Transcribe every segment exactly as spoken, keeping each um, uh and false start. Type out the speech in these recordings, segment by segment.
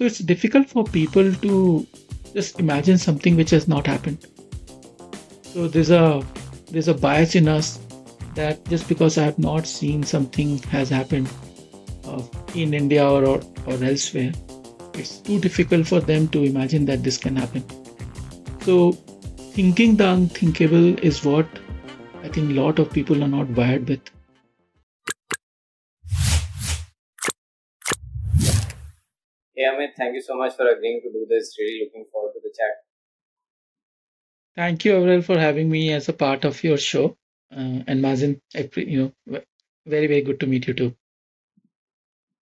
So it's difficult for people to just imagine something which has not happened. So there's a there's a bias in us that just because I have not seen something has happened uh, in India or, or, or elsewhere, it's too difficult for them to imagine that this can happen. So thinking the unthinkable is what I think a lot of people are not wired with. Hey Amit, thank you so much for agreeing to do this. Really looking forward to the chat. Thank you, Aviral, for having me as a part of your show. Uh, and Mazin, I pre- you know, very, very good to meet you too.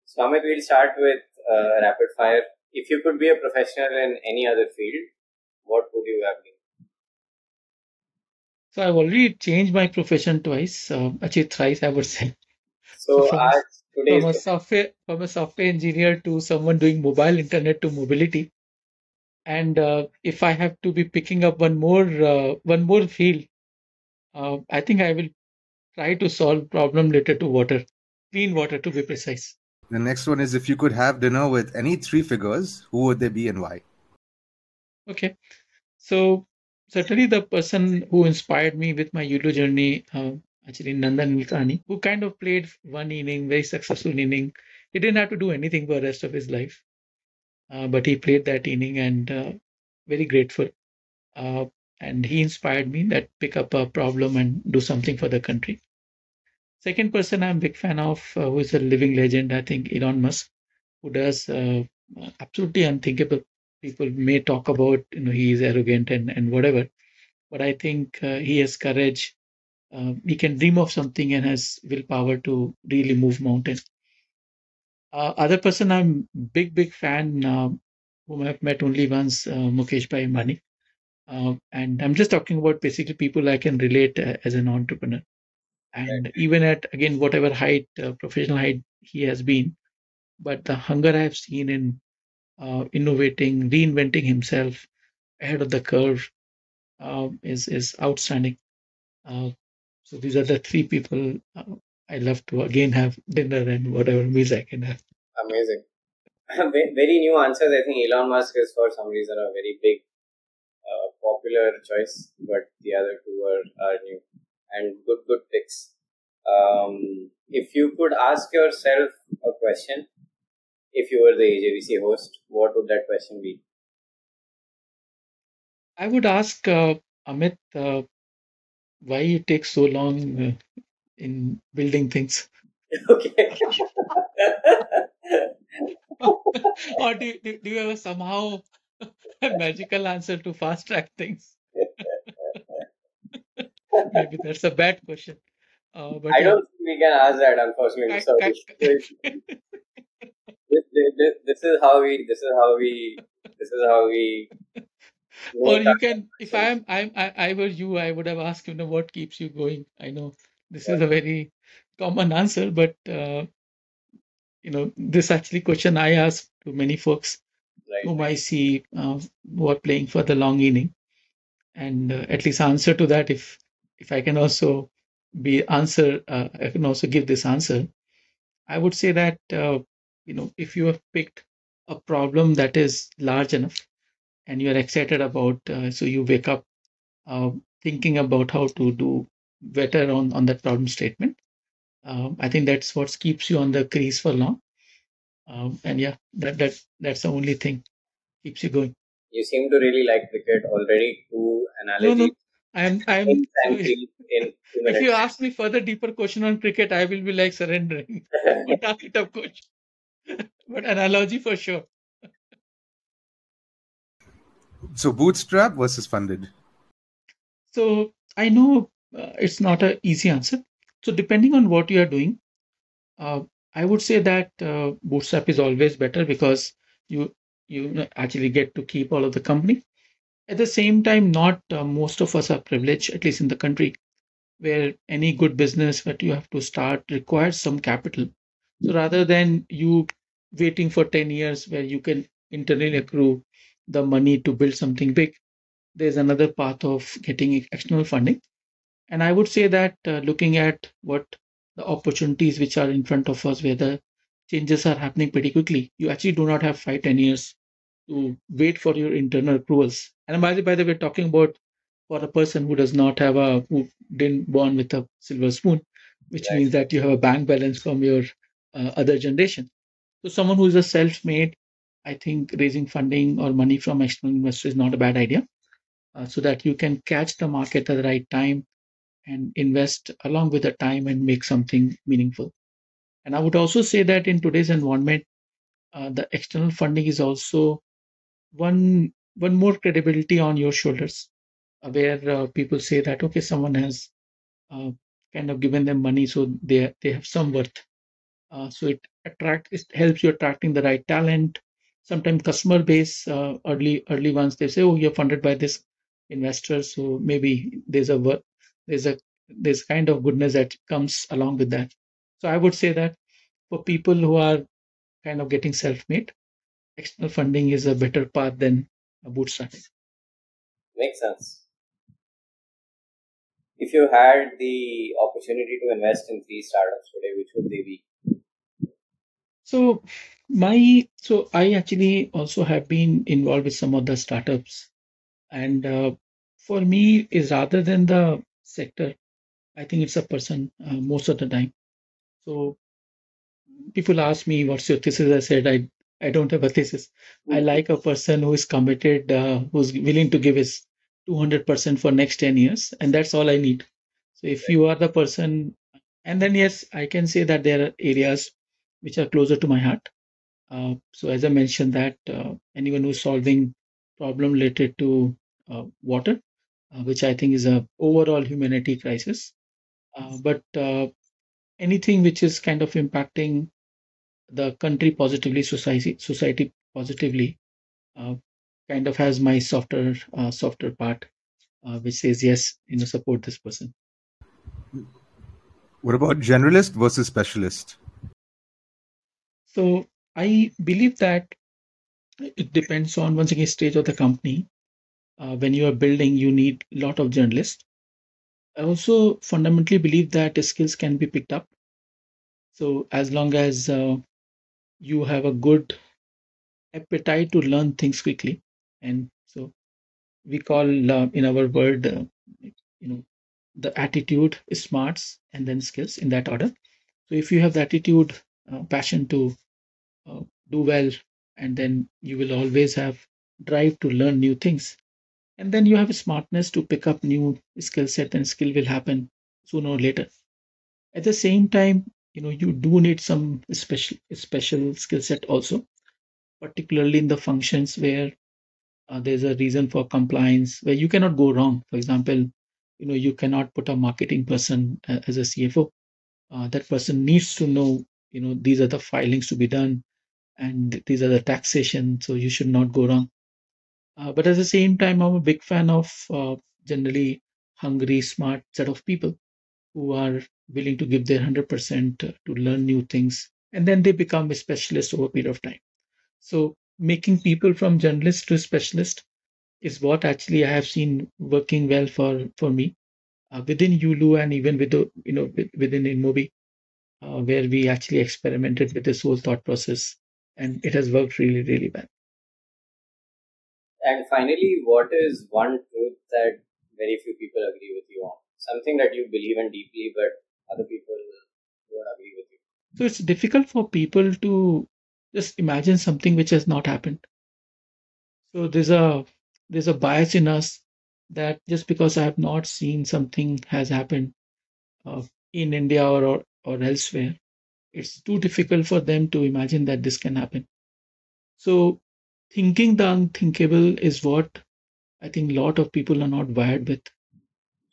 So Amit, we'll start with uh, rapid fire. If you could be a professional in any other field, what would you have been? So I've already changed my profession twice, uh, actually thrice, I would say. So, so from, uh, today's from, a software, from a software engineer to someone doing mobile internet to mobility. And uh, if I have to be picking up one more uh, one more field, uh, I think I will try to solve problem related to water, clean water to be precise. The next one is, if you could have dinner with any three figures, who would they be and why? Okay, so certainly the person who inspired me with my Yulu journey, uh, actually Nandan Nilekali, who kind of played one inning, very successful inning. He didn't have to do anything for the rest of his life. Uh, but he played that inning and uh, very grateful. Uh, and he inspired me that pick up a problem and do something for the country. Second person I'm a big fan of, uh, who is a living legend, I think Elon Musk, who does uh, absolutely unthinkable. People may talk about, you know, he is arrogant and, and whatever. But I think uh, he has courage. Uh, he can dream of something and has willpower to really move mountains. Uh, other person I'm big, big fan, uh, whom I've met only once, uh, Mukesh Bhai Mani. Uh, and I'm just talking about basically people I can relate uh, as an entrepreneur. And right. Even at, again, whatever height, uh, professional height he has been, but the hunger I've seen in uh, innovating, reinventing himself ahead of the curve uh, is, is outstanding. Uh, so these are the three people uh, I love to again have dinner and whatever meals I can have. Amazing. Very new answers. I think Elon Musk is for some reason a very big uh, popular choice, but the other two are, are new and good, good picks. Um, if you could ask yourself a question, if you were the A J V C host, what would that question be? I would ask uh, Amit uh, why it takes so long uh, in building things. Okay. Or do, do, do you have somehow a magical answer to fast track things? Maybe that's a bad question. Uh, but I yeah. don't think we can ask that, unfortunately. I, so I, this, I, this, this, this is how we this is how we this is how we Or you can, if I am I'm I, I were you, I would have asked, you know, what keeps you going? I know This yeah. is a very common answer, but, uh, you know, this actually question I ask to many folks right. whom I see uh, who are playing for the long inning. And uh, at least answer to that, if if I can also be answer, uh, I can also give this answer. I would say that, uh, you know, if you have picked a problem that is large enough and you are excited about, uh, so you wake up uh, thinking about how to do better on, on that problem statement. Um, I think that's what keeps you on the crease for long. Um, and yeah, that that that's the only thing keeps you going. You seem to really like cricket already. Two analogies. No, no. I'm, I'm, in, in if you ask me further deeper question on cricket, I will be like surrendering. Talk it up, coach. But analogy for sure. So bootstrap versus funded. So I know Uh, it's not an easy answer. So depending on what you are doing, uh, I would say that uh, bootstrap is always better because you you actually get to keep all of the company. At the same time, not uh, most of us are privileged, at least in the country, where any good business that you have to start requires some capital. So rather than you waiting for ten years where you can internally accrue the money to build something big, there's another path of getting external funding. And I would say that uh, looking at what the opportunities which are in front of us, where the changes are happening pretty quickly. You actually do not have five, ten years to wait for your internal approvals. And by the, by the way, talking about for a person who does not have a, who didn't born with a silver spoon, which right. means that you have a bank balance from your uh, other generation. So someone who is a self-made, I think raising funding or money from external investors is not a bad idea, uh, so that you can catch the market at the right time and invest along with the time and make something meaningful. And I would also say that in today's environment, uh, the external funding is also one one more credibility on your shoulders, where uh, people say that, okay, someone has uh, kind of given them money, so they they have some worth. Uh, so it attract it helps you attracting the right talent. Sometimes customer base, uh, early early ones, they say, oh, you're funded by this investor, so maybe there's a worth, there's a there's kind of goodness that comes along with that. So I would say that for people who are kind of getting self-made, external funding is a better path than bootstrapping. Makes sense. If you had the opportunity to invest in three startups today, which would they be? So my so I actually also have been involved with some of the startups, and uh, for me is rather than the sector, I think it's a person uh, most of the time. So people ask me, what's your thesis? I said, I, I don't have a thesis. Mm-hmm. I like a person who is committed, uh, who's willing to give his two hundred percent for next ten years. And that's all I need. So if right. you are the person, and then yes, I can say that there are areas which are closer to my heart. Uh, so as I mentioned that uh, anyone who's solving problem related to uh, water, uh, which I think is a overall humanity crisis. Uh, but uh, anything which is kind of impacting the country positively, society society positively, uh, kind of has my softer uh, softer part, uh, which says yes, you know, support this person. What about generalist versus specialist? So I believe that it depends on, once again, stage of the company. Uh, when you are building, you need a lot of generalists. I also fundamentally believe that skills can be picked up. So as long as uh, you have a good appetite to learn things quickly, and so we call uh, in our world, uh, you know, the attitude, smarts, and then skills in that order. So if you have the attitude, uh, passion to uh, do well, and then you will always have drive to learn new things. And then you have a smartness to pick up new skill set, and skill will happen sooner or later. At the same time, you know, you do need some special special skill set also, particularly in the functions where uh, there's a reason for compliance, where you cannot go wrong. For example, you know, you cannot put a marketing person uh, as a C F O. Uh, that person needs to know, you know, these are the filings to be done, and these are the taxation, so you should not go wrong. Uh, but at the same time, I'm a big fan of uh, generally hungry, smart set of people who are willing to give their one hundred percent to learn new things. And then they become a specialist over a period of time. So making people from generalist to specialist is what actually I have seen working well for, for me uh, within Yulu, and even with the, you know, within InMobi, uh, where we actually experimented with this whole thought process. And it has worked really, really well. And finally, what is one truth that very few people agree with you on? Something that you believe in deeply, but other people don't agree with you. So it's difficult for people to just imagine something which has not happened. So there's a there's a bias in us that just because I have not seen something has happened uh, in India or, or, or elsewhere, it's too difficult for them to imagine that this can happen. So thinking the unthinkable is what I think a lot of people are not wired with.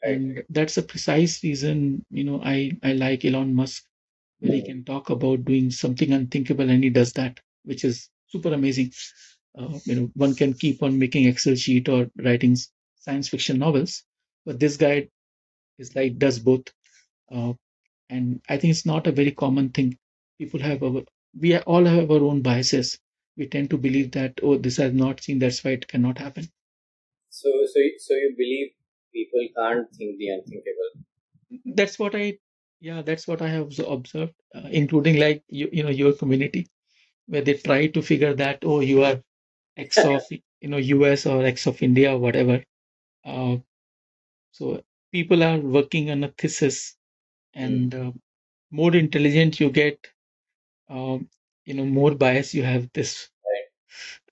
And that's the precise reason, you know, I, I like Elon Musk, where he can talk about doing something unthinkable, and he does that, which is super amazing. Uh, you know, one can keep on making Excel sheet or writing science fiction novels, but this guy is like, does both. Uh, and I think it's not a very common thing. People have, our, we all have our own biases. We tend to believe that, oh, this has not seen, that's why it cannot happen. So, so, so you believe people can't think the unthinkable? That's what I Yeah, that's what I have obs- observed, uh, including like you, you know your community, where they try to figure that, oh, you are X of you know U S or X of India or whatever. Uh, so people are working on a thesis, Mm. and uh, more intelligent you get, um, you know, more bias you have this.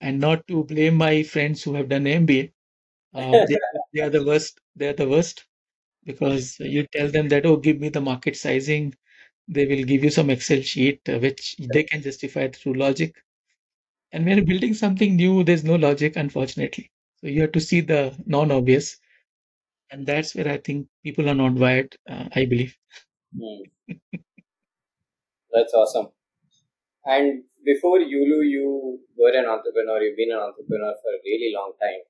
And not to blame my friends who have done M B A, uh, Right. they they are the worst. They are the worst because you tell them that, oh, give me the market sizing. They will give you some Excel sheet uh, which they can justify through logic. And when you're building something new, there's no logic, unfortunately. So you have to see the non-obvious, and that's where I think people are not wired. Uh, I believe. Mm. That's awesome. And before Yulu, you were an entrepreneur. You've been an entrepreneur for a really long time.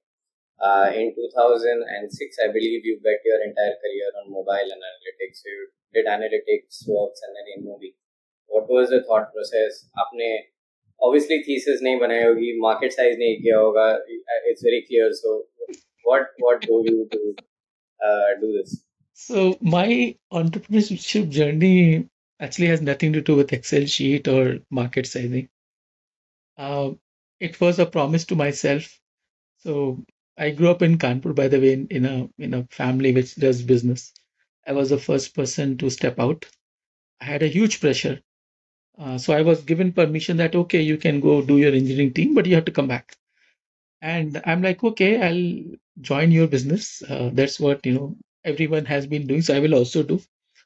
Uh, in two thousand six, I believe you bet your entire career on mobile and analytics. You did Analytics Works and then InMobi. What was the thought process? आपने obviously thesis नहीं बनाई होगी, market size नहीं किया होगा. It's very clear. So what what drove you to uh, do this? So my entrepreneurship journey actually has nothing to do with Excel sheet or market sizing. Uh, It was a promise to myself. So I grew up in Kanpur, by the way, in, in a in a family which does business. I was the first person to step out. I had a huge pressure. Uh, so I was given permission that, okay, you can go do your engineering team, but you have to come back. And I'm like, okay, I'll join your business. Uh, that's what you know everyone has been doing, so I will also do.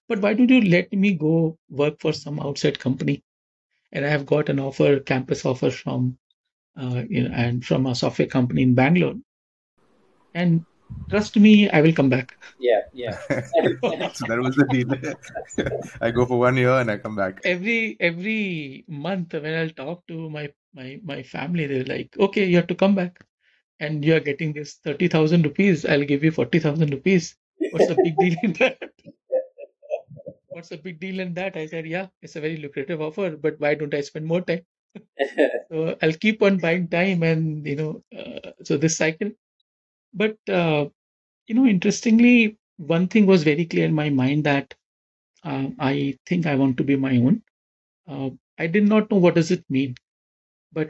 But why don't you let me go work for some outside company? And I have got an offer, campus offer from uh, you know, and from a software company in Bangalore. And trust me, I will come back. Yeah, yeah. So that was the deal. I go for one year and I come back. every every month when I'll talk to my my my family, they're like, okay, you have to come back, and you are getting this thirty thousand rupees. I'll give you forty thousand rupees. What's the big deal in that? What's the big deal in that? I said, yeah, it's a very lucrative offer, but why don't I spend more time? So I'll keep on buying time, and you know, uh, so this cycle. But uh, you know, interestingly, one thing was very clear in my mind that uh, I think I want to be my own. Uh, I did not know what does it mean, but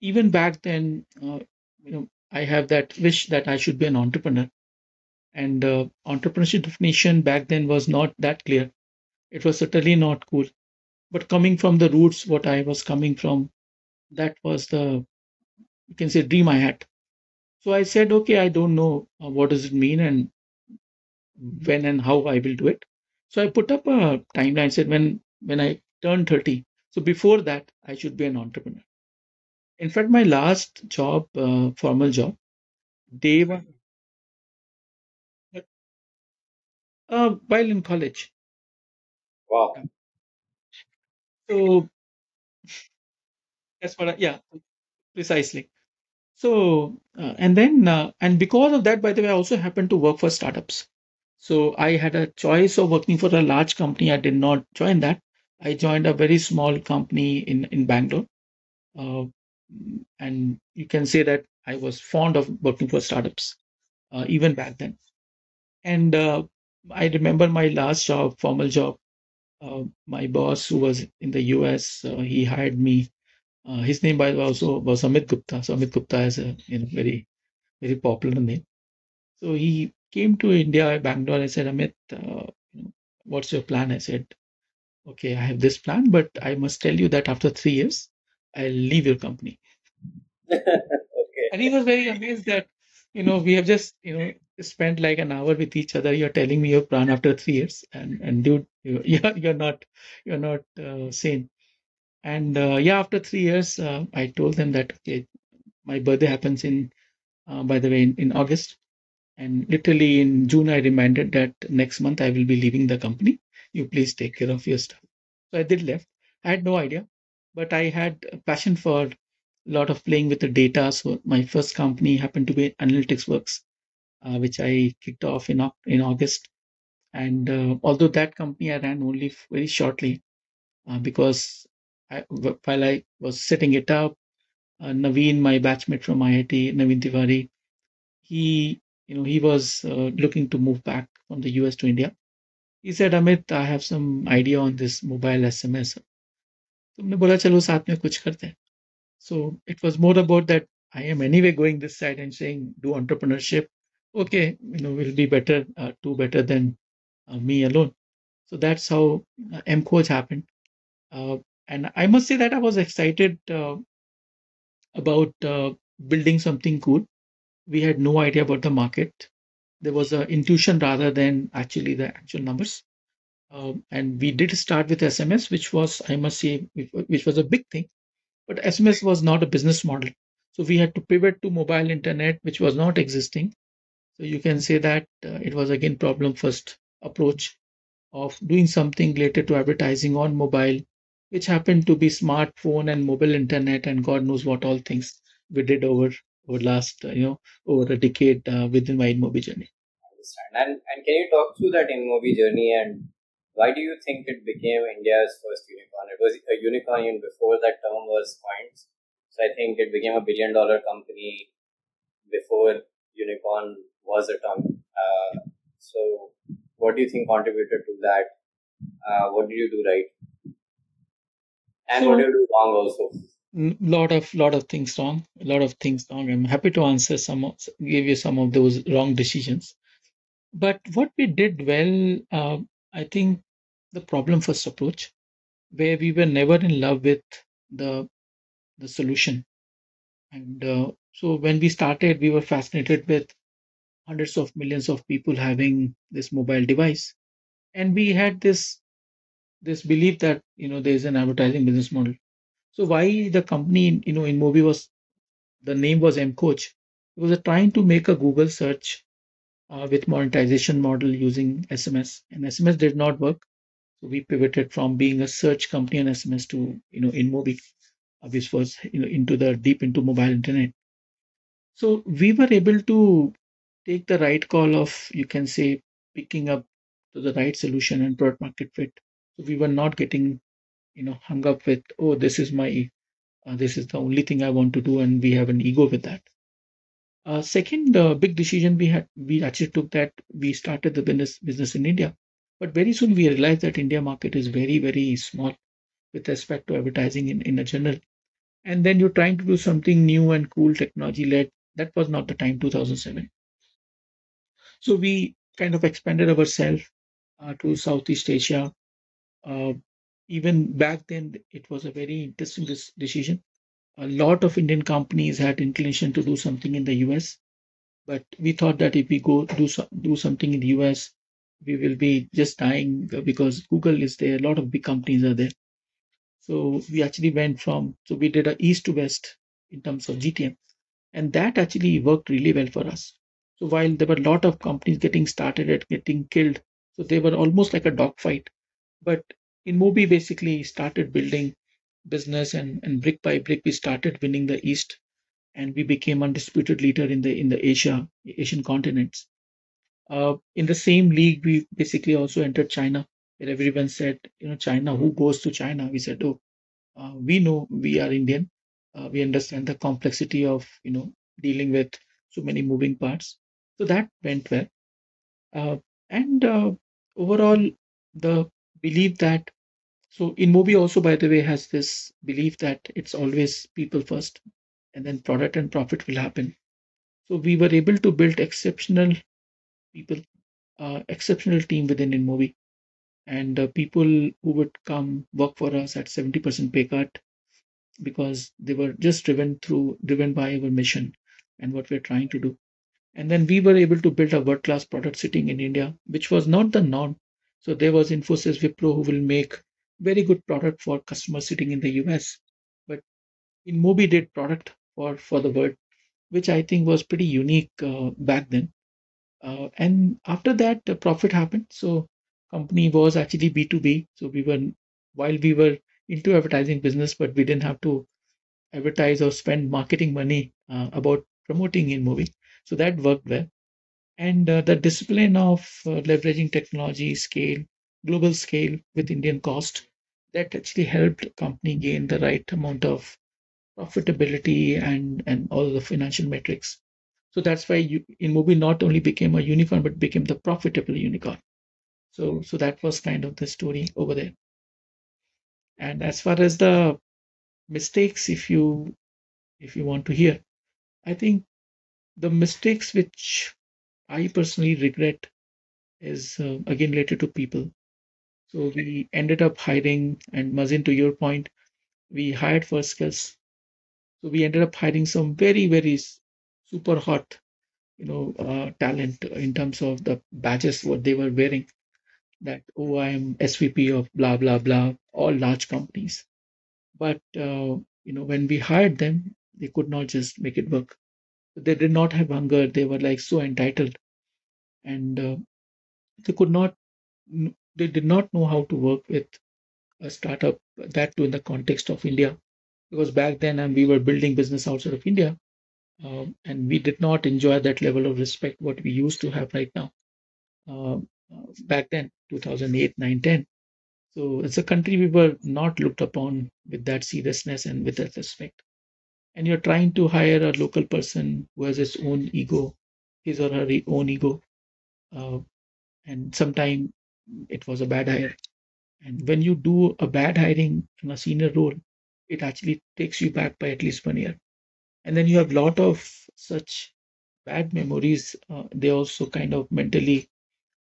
even back then, uh, you know, I have that wish that I should be an entrepreneur. And uh, entrepreneurship definition back then was not that clear. It was certainly not cool. But coming from the roots, what I was coming from, that was the, you can say, dream I had. So I said, okay, I don't know uh, what does it mean and when and how I will do it. So I put up a timeline, said when when I turn thirty. So before that, I should be an entrepreneur. In fact, my last job, uh, formal job, day one, uh, while in college. Wow. So that's what I, yeah, precisely. So, uh, and then, uh, and because of that, by the way, I also happened to work for startups. So I had a choice of working for a large company. I did not join that. I joined a very small company in, in Bangalore. Uh, And you can say that I was fond of working for startups, uh, even back then. And uh, I remember my last job, formal job. Uh, my boss, who was in the U S, uh, he hired me. Uh, his name, by the way, also was Amit Gupta. So Amit Gupta is a you know very very popular name. So he came to India, Bangalore. I said, Amit, uh, you know, what's your plan? I said, okay, I have this plan, but I must tell you that after three years, I'll leave your company. And he Okay. was very amazed that, you know, we have just, you know, spent like an hour with each other. You're telling me your plan after three years, and and dude, you- you're you're not you're not uh, sane. And uh, yeah, after three years, uh, I told them that okay, my birthday happens in, uh, by the way, in, in August, and literally in June, I reminded that next month I will be leaving the company. You please take care of your stuff. So I did left. I had no idea, but I had a passion for a lot of playing with the data. So my first company happened to be Analytics Works, uh, which I kicked off in Au- in August. And uh, although that company I ran only f- very shortly, uh, because I, wh- while I was setting it up, uh, Naveen, my batchmate from I I T, Naveen Tiwari, he you know he was uh, looking to move back from the U S to India. He said, Amit, I have some idea on this mobile S M S. तुमने बोला चलो साथ में कुछ करते हैं. So it was more about that I am anyway going this side and saying do entrepreneurship. Okay, you know, we'll be better, uh, two better than uh, me alone. So that's how uh, M-Khoj happened. Uh, and I must say that I was excited uh, about uh, building something cool. We had no idea about the market. There was an intuition rather than actually the actual numbers. Uh, and we did start with S M S, which was, I must say, which was a big thing. But S M S was not a business model. So we had to pivot to mobile internet, which was not existing. So you can say that uh, it was again problem first approach of doing something related to advertising on mobile, which happened to be smartphone and mobile internet and God knows what all things we did over over last, uh, you know, over a decade uh, within my InMobi journey. I understand. And, and can you talk through that InMobi journey and why do you think it became India's first unicorn? It was a unicorn even before that term was coined. So I think it became a billion dollar company before unicorn was a term. Uh, so what do you think contributed to that? Uh, what did you do right? And so, what did you do wrong also? Lot of lot of things wrong. A lot of things wrong. I'm happy to answer some, of, give you some of those wrong decisions. But what we did well, uh, I think, the problem first approach, where we were never in love with the the solution, and uh, so when we started, we were fascinated with hundreds of millions of people having this mobile device, and we had this this belief that you know there is an advertising business model. So why the company, you know, InMobi was, the name was M-Khoj, because they're trying to make a Google search uh, with monetization model using S M S, and S M S did not work. So we pivoted from being a search company and S M S to you know InMobi, which was you know into the deep into mobile internet. So we were able to take the right call of, you can say, picking up to the right solution and product market fit. So we were not getting you know hung up with, oh, this is my uh, this is the only thing I want to do, and we have an ego with that. Uh, second uh, big decision we had we actually took that we started the business business in India, but very soon we realized that India market is very very small with respect to advertising in in a general. And then you're trying to do something new and cool, technology-led. That was not the time, two thousand seven. So we kind of expanded ourselves uh, to Southeast Asia. Uh, even back then, it was a very interesting decision. A lot of Indian companies had inclination to do something in the U S, but we thought that if we go do, so, do something in the U S, we will be just dying because Google is there. A lot of big companies are there. So we actually went from, so we did a east to west in terms of G T M. And that actually worked really well for us. So while there were a lot of companies getting started and getting killed, so they were almost like a dogfight. But InMobi basically started building business and, and brick by brick, we started winning the east and we became undisputed leader in the in the Asia, Asian continents. Uh, in the same league, we basically also entered China. Where everyone said, you know, China, who goes to China? We said, oh, uh, we know we are Indian. Uh, we understand the complexity of, you know, dealing with so many moving parts. So that went well. Uh, and uh, overall, the belief that, so InMobi also, by the way, has this belief that it's always people first and then product and profit will happen. So we were able to build exceptional people, uh, exceptional team within InMobi. And uh, people who would come work for us at seventy percent pay cut because they were just driven through, driven by our mission and what we're trying to do. And then we were able to build a world-class product sitting in India, which was not the norm. So there was Infosys, Wipro, who will make very good product for customers sitting in the U S. But InMobi did product for, for the world, which I think was pretty unique uh, back then. Uh, and after that, uh, profit happened. So company was actually B two B, so we were, while we were into advertising business, but we didn't have to advertise or spend marketing money uh, about promoting InMobi. So that worked well. And uh, the discipline of uh, leveraging technology, scale, global scale with Indian cost, that actually helped company gain the right amount of profitability and, and all the financial metrics. So that's why you, InMobi not only became a unicorn, but became the profitable unicorn. So, so that was kind of the story over there. And as far as the mistakes, if you if you want to hear, I think the mistakes which I personally regret is uh, again related to people. So we ended up hiring, and Mazin, to your point, we hired for skills. So we ended up hiring some very, very super hot, you know, uh, talent in terms of the badges, what they were wearing, that, oh, I am S V P of blah, blah, blah, all large companies. But, uh, you know, when we hired them, they could not just make it work. They did not have hunger. They were like so entitled, and uh, they could not, they did not know how to work with a startup, that too in the context of India, because back then and we were building business outside of India, um, and we did not enjoy that level of respect what we used to have right now. Um, back then, two thousand eight, nine, ten. So it's a country we were not looked upon with that seriousness and with that respect. And you're trying to hire a local person who has his own ego, his or her own ego. Uh, and sometimes it was a bad hire. And when you do a bad hiring in a senior role, it actually takes you back by at least one year. And then you have a lot of such bad memories. Uh, they also kind of mentally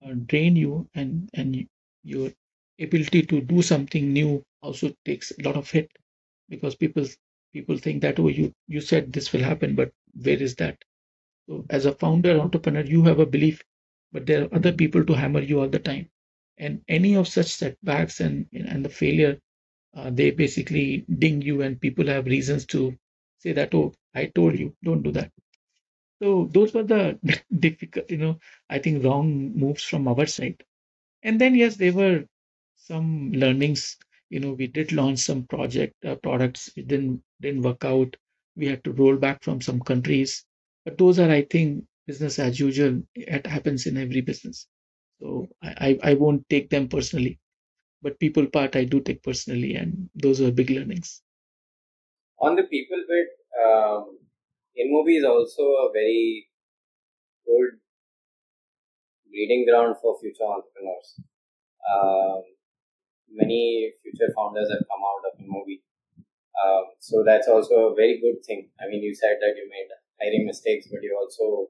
uh, drain you, and, and your ability to do something new also takes a lot of hit, because people People think that, oh, you, you said this will happen, but where is that? So as a founder, entrepreneur, you have a belief, but there are other people to hammer you all the time. And any of such setbacks and, and the failure, uh, they basically ding you, and people have reasons to say that, oh, I told you, don't do that. So those were the difficult, you know, I think wrong moves from our side. And then, yes, there were some learnings. You know, we did launch some project uh, products. It didn't didn't work out. We had to roll back from some countries. But those are, I think, business as usual. It happens in every business. So I, I won't take them personally. But people part I do take personally, and those are big learnings. On the people bit, um, InMobi is also a very good breeding ground for future entrepreneurs. Um, Many future founders have come out of InMobi. Um, so that's also a very good thing. I mean, you said that you made hiring mistakes, but you also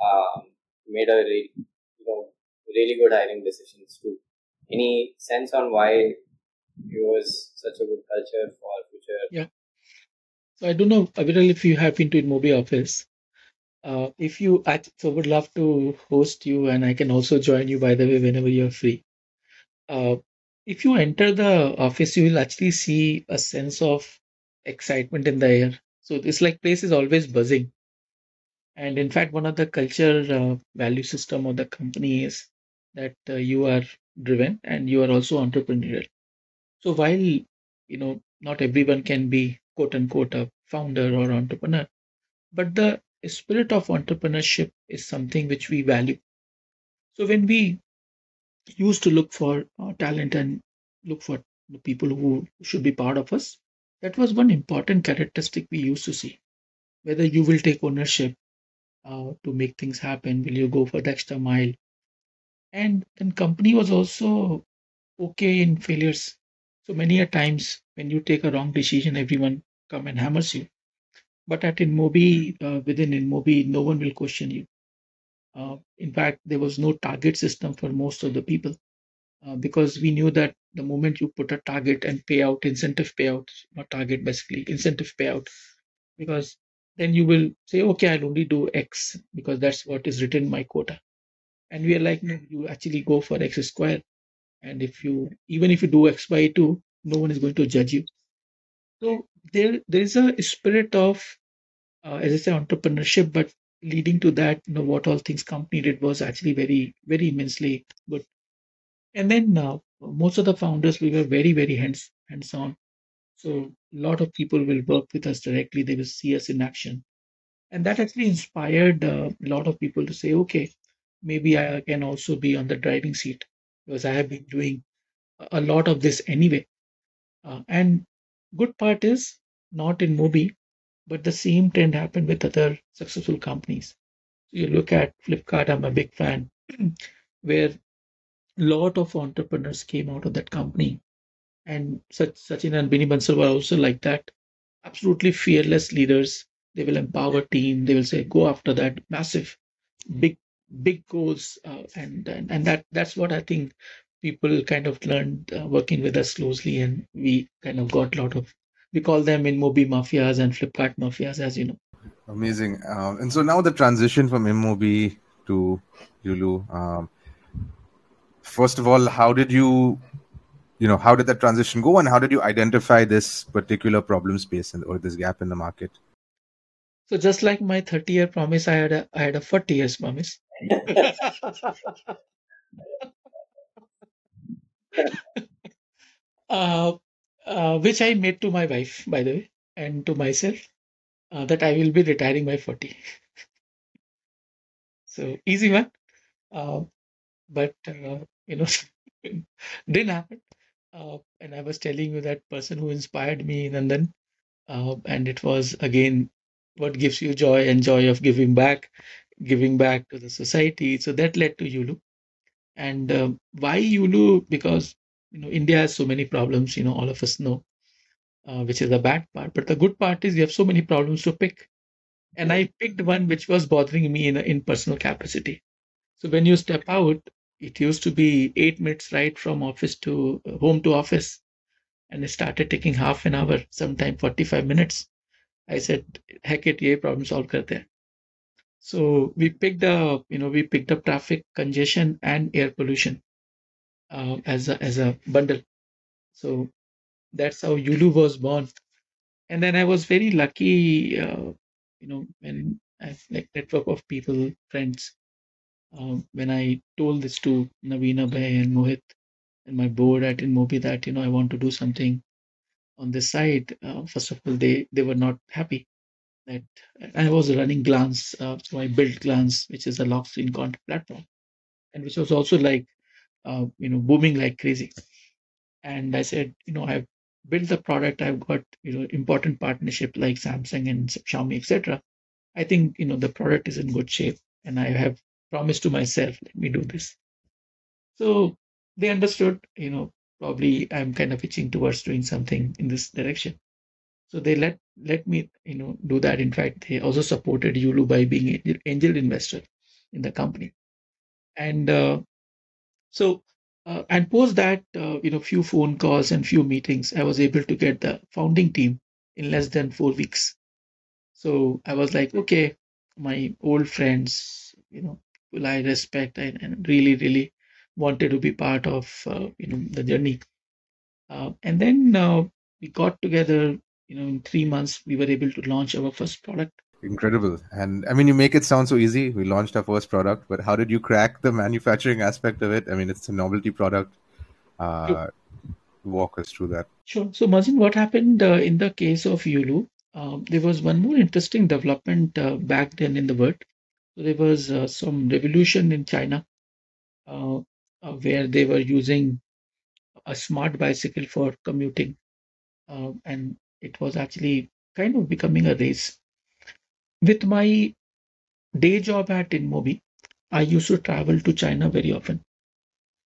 um, made a re- you know, really good hiring decisions too. Any sense on why it was such a good culture for future? Yeah. So I don't know, Aviral, if you have been to InMobi office. Uh, if you, I so would love to host you, and I can also join you, by the way, whenever you're free. Uh, If you enter the office, you will actually see a sense of excitement in the air. So it's like place is always buzzing. And in fact, one of the culture uh, value system of the company is that uh, you are driven and you are also entrepreneurial. So while, you know, not everyone can be quote unquote a founder or entrepreneur, but the spirit of entrepreneurship is something which we value. So when we used to look for uh, talent and look for the people who should be part of us, that was one important characteristic we used to see. Whether you will take ownership uh, to make things happen, will you go for the extra mile? And then company was also okay in failures. So many a times when you take a wrong decision, everyone come and hammers you. But at InMobi, uh, within InMobi, no one will question you. Uh, in fact, there was no target system for most of the people uh, because we knew that the moment you put a target and payout, incentive payout, not target basically, incentive payout, because then you will say, okay, I'll only do X because that's what is written in my quota. And we are like, no, you actually go for X square. And if you, even if you do X by two, no one is going to judge you. So there, there is a spirit of, uh, as I say, entrepreneurship, but leading to that, you know, what all things company did was actually very, very immensely good. And then uh, most of the founders, we were very, very hands, hands-on. So a lot of people will work with us directly. They will see us in action. And that actually inspired uh, a lot of people to say, okay, maybe I can also be on the driving seat because I have been doing a lot of this anyway. Uh, and good part is not InMobi, but the same trend happened with other successful companies. So you look at Flipkart, I'm a big fan, where lot of entrepreneurs came out of that company. And Sachin and Binny Bansal were also like that. Absolutely fearless leaders. They will empower team. They will say, go after that massive, big, big goals. Uh, and, and and that that's what I think people kind of learned uh, working with us closely. And we kind of got a lot of, we call them InMobi mafias and Flipkart mafias, as you know. Amazing. Um, and so now the transition from InMobi to Yulu. Um, first of all, how did you... You know, how did that transition go and how did you identify this particular problem space and or this gap in the market? So just like my thirty-year promise, I had a I had a forty years promise. uh, uh, which I made to my wife, by the way, and to myself, uh, that I will be retiring by forty. So easy one. Uh, but, uh, you know, didn't happen. Uh, and I was telling you that person who inspired me, Nandan, uh, and it was again what gives you joy and joy of giving back, giving back to the society. So that led to Yulu. And uh, why Yulu? Because you know India has so many problems. You know all of us know, uh, which is the bad part. But the good part is we have so many problems to pick. And I picked one which was bothering me in in personal capacity. So when you step out. It used to be eight minutes ride from office to home to office. And it started taking half an hour, sometime forty-five minutes. I said, heck it, ye problem solve karte hain. So we picked up, you know, we picked up traffic, congestion and air pollution uh, as a, as a bundle. So that's how Yulu was born. And then I was very lucky, uh, you know, when I have like network of people, friends. Um, when I told this to Naveen Bhai and Mohit and my board at InMobi that, you know, I want to do something on this side, uh, first of all, they, they were not happy that I was running Glance. Uh, so I built Glance, which is a lock screen content platform and which was also like, uh, you know, booming like crazy. And I said, you know, I've built the product. I've got, you know, important partnership like Samsung and Xiaomi, et cetera. I think, you know, the product is in good shape and I have promise to myself, let me do this. So they understood, you know, probably I'm kind of itching towards doing something in this direction. So they let let me, you know, do that. In fact, they also supported Yulu by being an angel investor in the company. And uh, so, uh, and post that, uh, you know, few phone calls and few meetings, I was able to get the founding team in less than four weeks. So I was like, okay, my old friends, you know, I respect and, and really, really wanted to be part of, uh, you know, the journey. Uh, and then uh, we got together, you know, in three months, we were able to launch our first product. Incredible. And I mean, you make it sound so easy. We launched our first product, but how did you crack the manufacturing aspect of it? I mean, it's a novelty product. Uh, sure. Walk us through that. Sure. So Mazin, what happened uh, in the case of Yulu, uh, there was one more interesting development uh, back then in the world. So there was uh, some revolution in China uh, uh, where they were using a smart bicycle for commuting. Uh, and it was actually kind of becoming a race. With my day job at InMobi, I used to travel to China very often.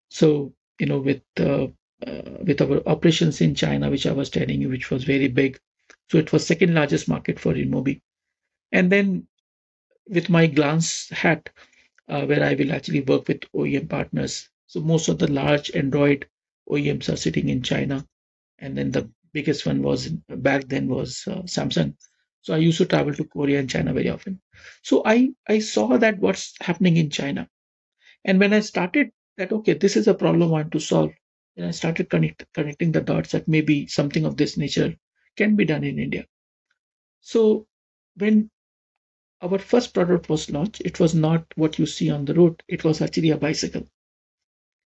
So, you know, with uh, uh, with our operations in China, which I was telling you, which was very big. So it was second largest market for InMobi. And then with my Glance hat, uh, where I will actually work with O E M partners. So most of the large Android O E Ms are sitting in China. And then the biggest one was back then was uh, Samsung. So I used to travel to Korea and China very often. So I, I saw that what's happening in China. And when I started that, okay, this is a problem I want to solve. And I started connect, connecting the dots that maybe something of this nature can be done in India. So when our first product was launched, it was not what you see on the road. It was actually a bicycle.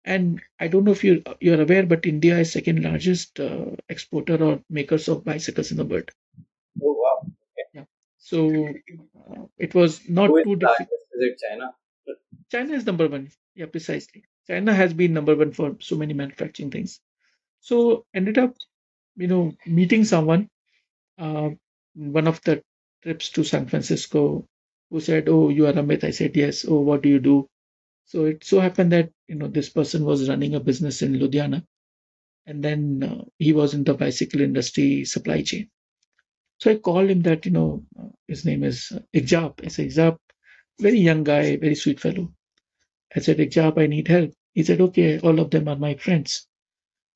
And I don't know if you, you're aware, but India is second largest uh, exporter or makers of bicycles in the world. Oh, wow. Okay. Yeah. So uh, it was not too difficult. Is it China? China is number one. Yeah, precisely. China has been number one for so many manufacturing things. So ended up, you know, meeting someone, uh, one of the trips to San Francisco, who said, oh, you are Amit? I said, yes. Oh, what do you do? So it so happened that, you know, this person was running a business in Ludhiana, and then uh, he was in the bicycle industry supply chain. So I called him that, you know, his name is Ijab. I said, Ijab, very young guy, very sweet fellow. I said, Ijab, I need help. He said, okay, all of them are my friends.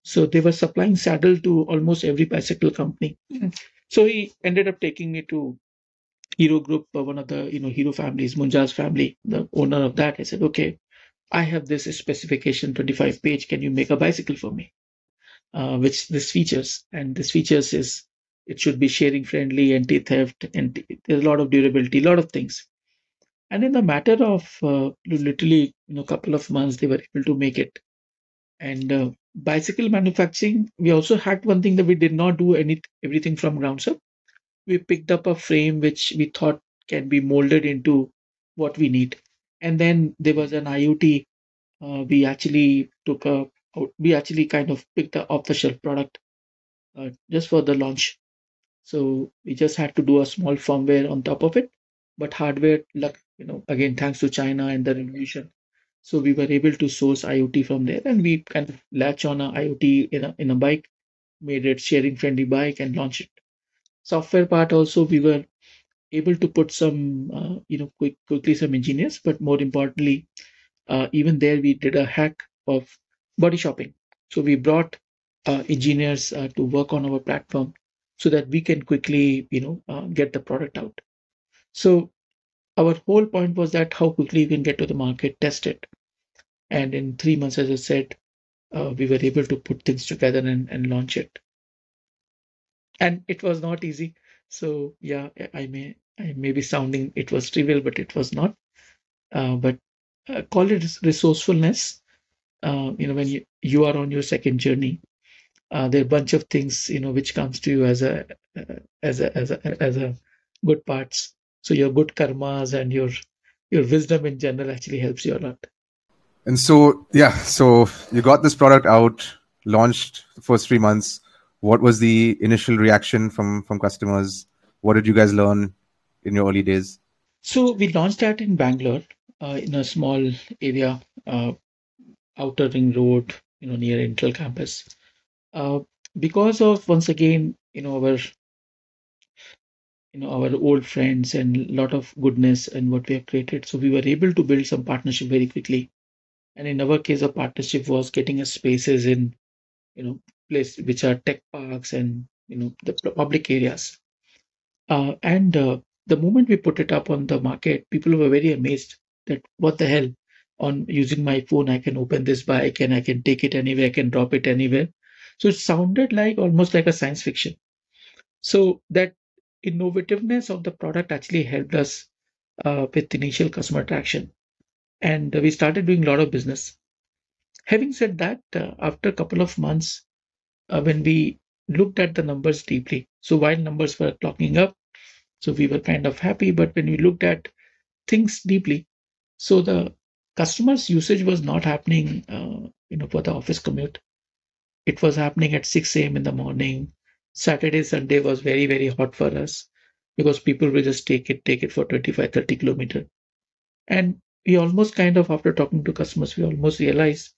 So they were supplying saddle to almost every bicycle company. Mm-hmm. So he ended up taking me to Hero Group, one of the, you know, Hero families, Munja's family, the owner of that. I said, okay, I have this specification, twenty-five page, can you make a bicycle for me? Uh, which this features, and this features is, it should be sharing friendly, anti-theft, and there's a lot of durability, a lot of things. And in the matter of uh, literally, you know, couple of months, they were able to make it. And uh, bicycle manufacturing, we also had one thing that we did not do any everything from ground up. We picked up a frame which we thought can be molded into what we need. And then there was an I O T. Uh, we actually took a, we actually kind of picked an off-the-shelf product uh, just for the launch. So we just had to do a small firmware on top of it, but hardware, luck, you know, again, thanks to China and the revolution. So we were able to source I O T from there, and we kind of latch on an I O T in a, in a bike, made it sharing-friendly bike, and launched it. Software part also, we were able to put some, uh, you know, quick, quickly some engineers, but more importantly, uh, even there we did a hack of body shopping. So we brought uh, engineers uh, to work on our platform so that we can quickly, you know, uh, get the product out. So our whole point was that how quickly we can get to the market, test it. And in three months, as I said, uh, we were able to put things together and, and launch it. And it was not easy. So yeah, I may I may be sounding it was trivial, but it was not. Uh, but uh, call it resourcefulness. Uh, you know, when you, you are on your second journey, uh, there are a bunch of things, you know, which comes to you as a uh, as a as a as a good parts. So your good karmas and your your wisdom in general actually helps you a lot. And so yeah, so you got this product out, launched the first three months. What was the initial reaction from, from customers? What did you guys learn in your early days? So we launched that in Bangalore, uh, in a small area, uh, outer ring road, you know, near Intel campus. Uh, because of, once again, you know, our, you know, our old friends and a lot of goodness and what we have created. So we were able to build some partnership very quickly. And in our case, a partnership was getting us spaces in, you know, place which are tech parks and, you know, the public areas. Uh, and uh, the moment we put it up on the market, people were very amazed that what the hell, on using my phone, I can open this bike and I can take it anywhere, I can drop it anywhere. So it sounded like almost like a science fiction. So that innovativeness of the product actually helped us uh, with initial customer traction. And we started doing a lot of business. Having said that, uh, after a couple of months, uh, when we looked at the numbers deeply, so while numbers were clocking up, so we were kind of happy, but when we looked at things deeply, so the customers' usage was not happening, uh, you know, for the office commute. It was happening at six a.m. in the morning. Saturday, Sunday was very, very hot for us because people will just take it, take it for twenty-five, thirty kilometers. And we almost kind of, after talking to customers, we almost realized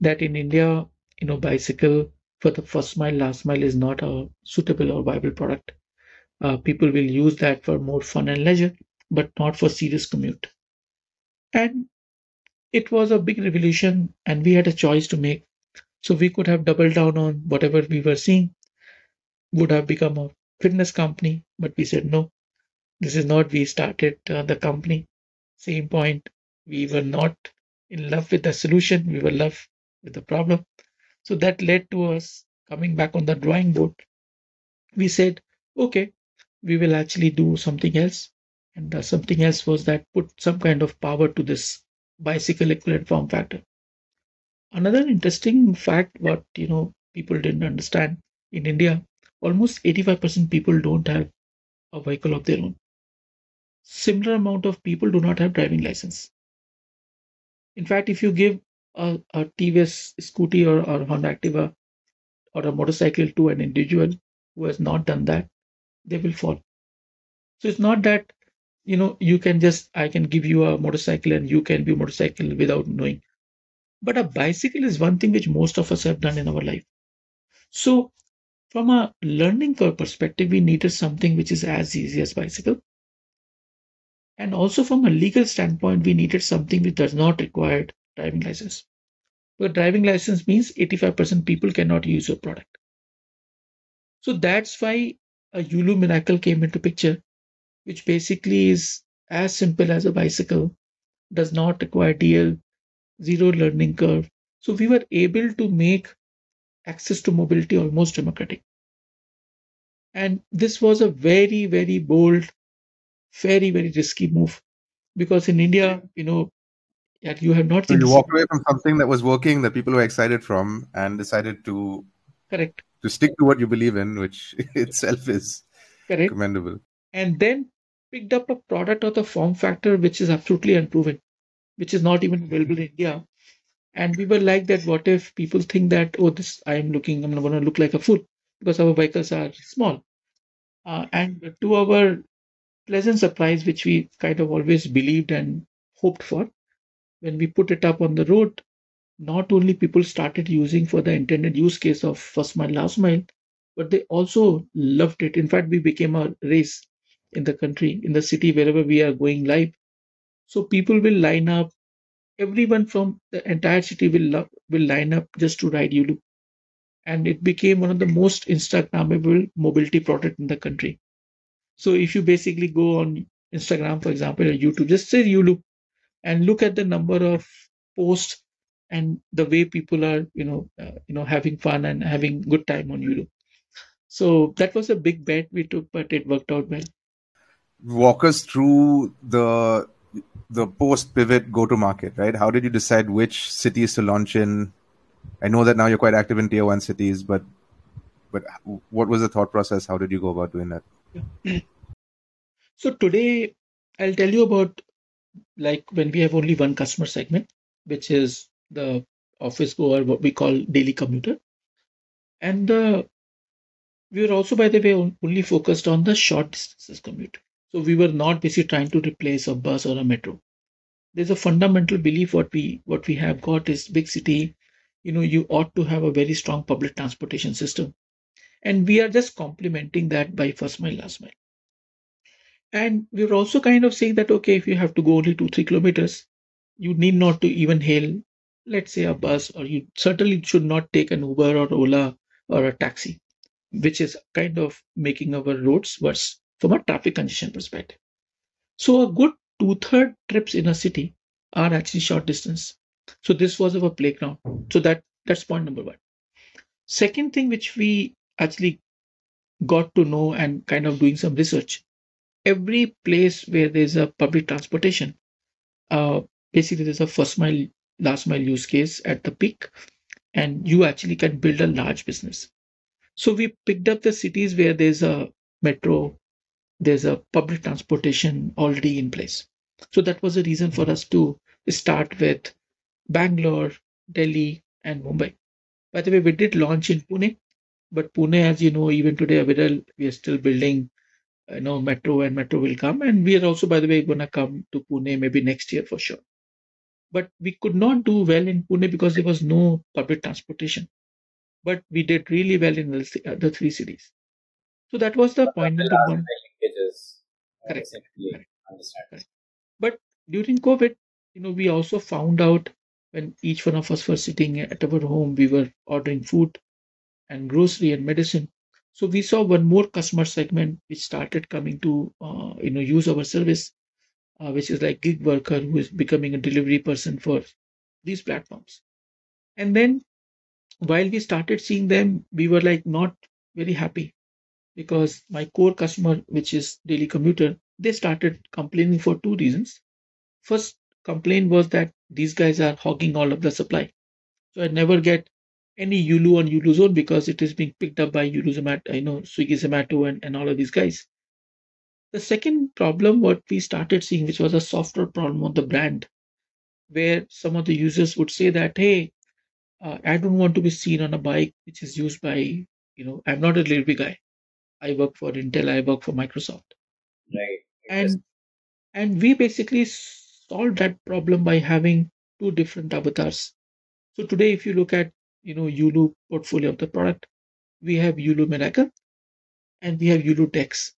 that in India, you know, bicycle for the first mile, last mile is not a suitable or viable product. Uh, people will use that for more fun and leisure, but not for serious commute. And it was a big revolution, and we had a choice to make. So we could have doubled down on whatever we were seeing, would have become a fitness company, but we said, no, this is not, we started uh, the company. Same point, we were not in love with the solution, we were in love with the problem. So that led to us coming back on the drawing board. We said, okay, we will actually do something else. And uh, something else was that put some kind of power to this bicycle equivalent form factor. Another interesting fact, what, you know, people didn't understand in India, almost eighty-five percent people don't have a vehicle of their own. Similar amount of people do not have driving license. In fact, if you give a, a T V S Scooty or, or Honda Activa or a motorcycle to an individual who has not done that, they will fall. So it's not that you know, you can just, I can give you a motorcycle and you can be a motorcycle without knowing. But a bicycle is one thing which most of us have done in our life. So from a learning perspective, we needed something which is as easy as bicycle. And also from a legal standpoint, we needed something which does not require driving license. But driving license means eighty-five percent people cannot use your product. So that's why a Yulu Miracle came into picture, which basically is as simple as a bicycle, does not require D L, zero learning curve. So we were able to make access to mobility almost democratic. And this was a very, very bold, very, very risky move, because in India, you know, that you have not. So you walked away from something that was working, that people were excited from, and decided to. Correct. To stick to what you believe in, which itself is. Correct. Commendable. And then picked up a product or the form factor, which is absolutely unproven, which is not even available in India. And we were like that, what if people think that, oh, this, I'm looking, I'm going to look like a fool because our vehicles are small. Uh, and to our pleasant surprise, which we kind of always believed and hoped for, when we put it up on the road, not only people started using for the intended use case of first mile, last mile, but they also loved it. In fact, we became a race in the country, in the city, wherever we are going live. So people will line up. Everyone from the entire city will love, will line up just to ride Yulu. And it became one of the most Instagrammable mobility product in the country. So if you basically go on Instagram, for example, or YouTube, just say Yulu and look at the number of posts and the way people are, you know, uh, you know, having fun and having good time on Yulu. So that was a big bet we took, but it worked out well. Walk us through the the post-pivot go-to-market, right? How did you decide which cities to launch in? I know that now you're quite active in tier one cities, but but what was the thought process? How did you go about doing that? Yeah. So today, I'll tell you about like when we have only one customer segment, which is the office goer, what we call daily commuter. And uh, we were also, by the way, only focused on the short distances commute. So we were not basically trying to replace a bus or a metro. There's a fundamental belief what we what we have got is big city, you know, you ought to have a very strong public transportation system. And we are just complementing that by first mile, last mile. And we were also kind of saying that, okay, if you have to go only two, three kilometers, you need not to even hail, let's say, a bus, or you certainly should not take an Uber or Ola or a taxi, which is kind of making our roads worse from a traffic congestion perspective. So a good two-third trips in a city are actually short distance. So this was our playground. So that that's point number one. Second thing which we actually got to know and kind of doing some research, every place where there's a public transportation, uh, basically there's a first mile, last mile use case at the peak, and you actually can build a large business. So we picked up the cities where there's a metro, there's a public transportation already in place. So that was a reason for us to start with Bangalore, Delhi, and Mumbai. By the way, we did launch in Pune, but Pune, as you know, even today, Aviral, we are still building, you know, metro, and metro will come. And we are also, by the way, going to come to Pune maybe next year for sure. But we could not do well in Pune because there was no public transportation. But we did really well in the, uh, the three cities. So that was the but point number one. Linkages, correct. Correct. Correct. But during COVID, you know, we also found out when each one of us were sitting at our home, we were ordering food and grocery and medicine. So we saw one more customer segment which started coming to, uh, you know, use our service, uh, which is like gig worker who is becoming a delivery person for these platforms. And then while we started seeing them, we were like not very happy. Because my core customer, which is daily commuter, they started complaining for two reasons. First complaint was that these guys are hogging all of the supply. So I never get any Yulu on Yulu Zone because it is being picked up by Yulu Zomato, you know, Swiggy Zomato and, and all of these guys. The second problem, what we started seeing, which was a software problem on the brand, where some of the users would say that, hey, uh, I don't want to be seen on a bike which is used by, you know, I'm not a delivery guy. I work for Intel, I work for Microsoft. Right. And And we basically solved that problem by having two different avatars. So today, if you look at, you know, Yulu portfolio of the product, we have Yulu Miracle and we have Yulu Dex.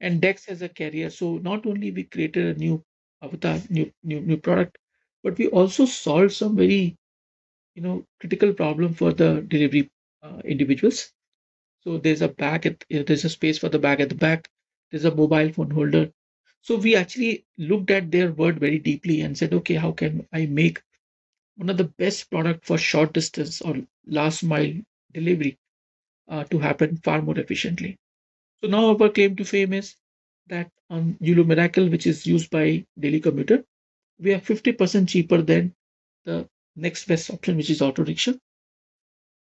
And Dex has a carrier. So not only we created a new avatar, new, new, new product, but we also solved some very, you know, critical problem for the delivery uh, individuals. So there's a bag, at, you know, there's a space for the bag at the back. There's a mobile phone holder. So we actually looked at their world very deeply and said, okay, how can I make one of the best product for short distance or last mile delivery uh, to happen far more efficiently? So now our claim to fame is that on Yulu Miracle, which is used by daily commuter, we are fifty percent cheaper than the next best option, which is auto rickshaw.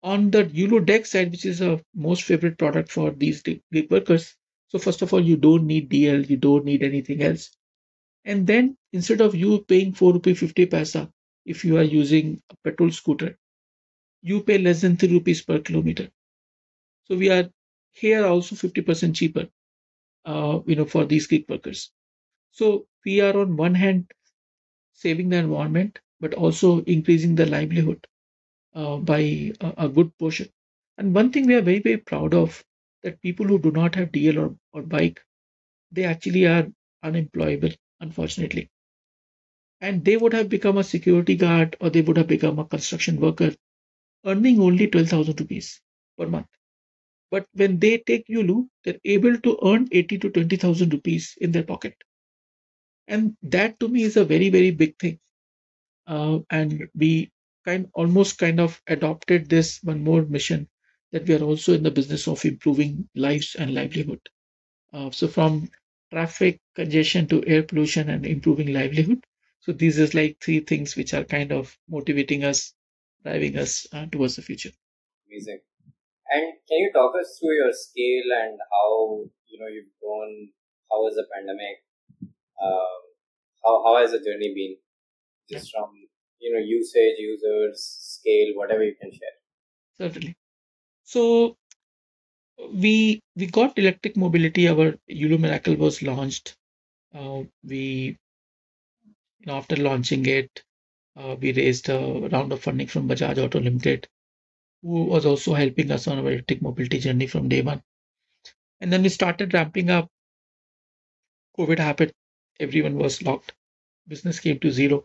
On the Yulu Dex side, which is a most favorite product for these gig workers. So first of all, you don't need D L, you don't need anything else. And then instead of you paying four rupees fifty paisa, if you are using a petrol scooter, you pay less than three rupees per kilometer. So we are here also fifty percent cheaper, uh, you know, for these gig workers. So we are on one hand saving the environment, but also increasing the livelihood uh, by a, a good portion. And one thing we are very, very proud of, that people who do not have D L or, or bike, they actually are unemployable, unfortunately. And they would have become a security guard or they would have become a construction worker, earning only twelve thousand rupees per month. But when they take Yulu, they're able to earn eighty to twenty thousand rupees in their pocket. And that to me is a very, very big thing. Uh, and we kind almost kind of adopted this one more mission, that we are also in the business of improving lives and livelihood. Uh, so from traffic congestion to air pollution and improving livelihood. So these is like three things which are kind of motivating us, driving us uh, towards the future. Amazing. And can you talk us through your scale and how, you know, you've grown, how has the pandemic, uh, how, how has the journey been? Just from, you know, usage, users, scale, whatever you can share. Certainly. So we we got electric mobility. Our Yulu Miracle was launched. Uh, we you know, after launching it, uh, we raised a round of funding from Bajaj Auto Limited, who was also helping us on our electric mobility journey from day one. And then we started ramping up. COVID happened. Everyone was locked. Business came to zero.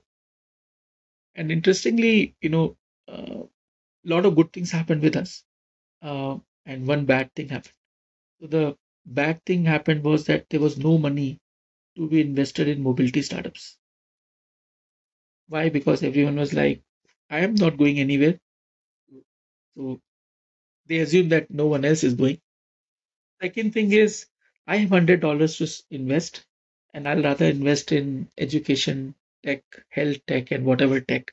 And interestingly, you know, a uh, lot of good things happened with us. Uh, and one bad thing happened. So the bad thing happened was that there was no money to be invested in mobility startups. Why? Because everyone was like, I am not going anywhere. So they assume that no one else is going. Second thing is, I have one hundred dollars to invest, and I'll rather invest in education, tech, health tech, and whatever tech.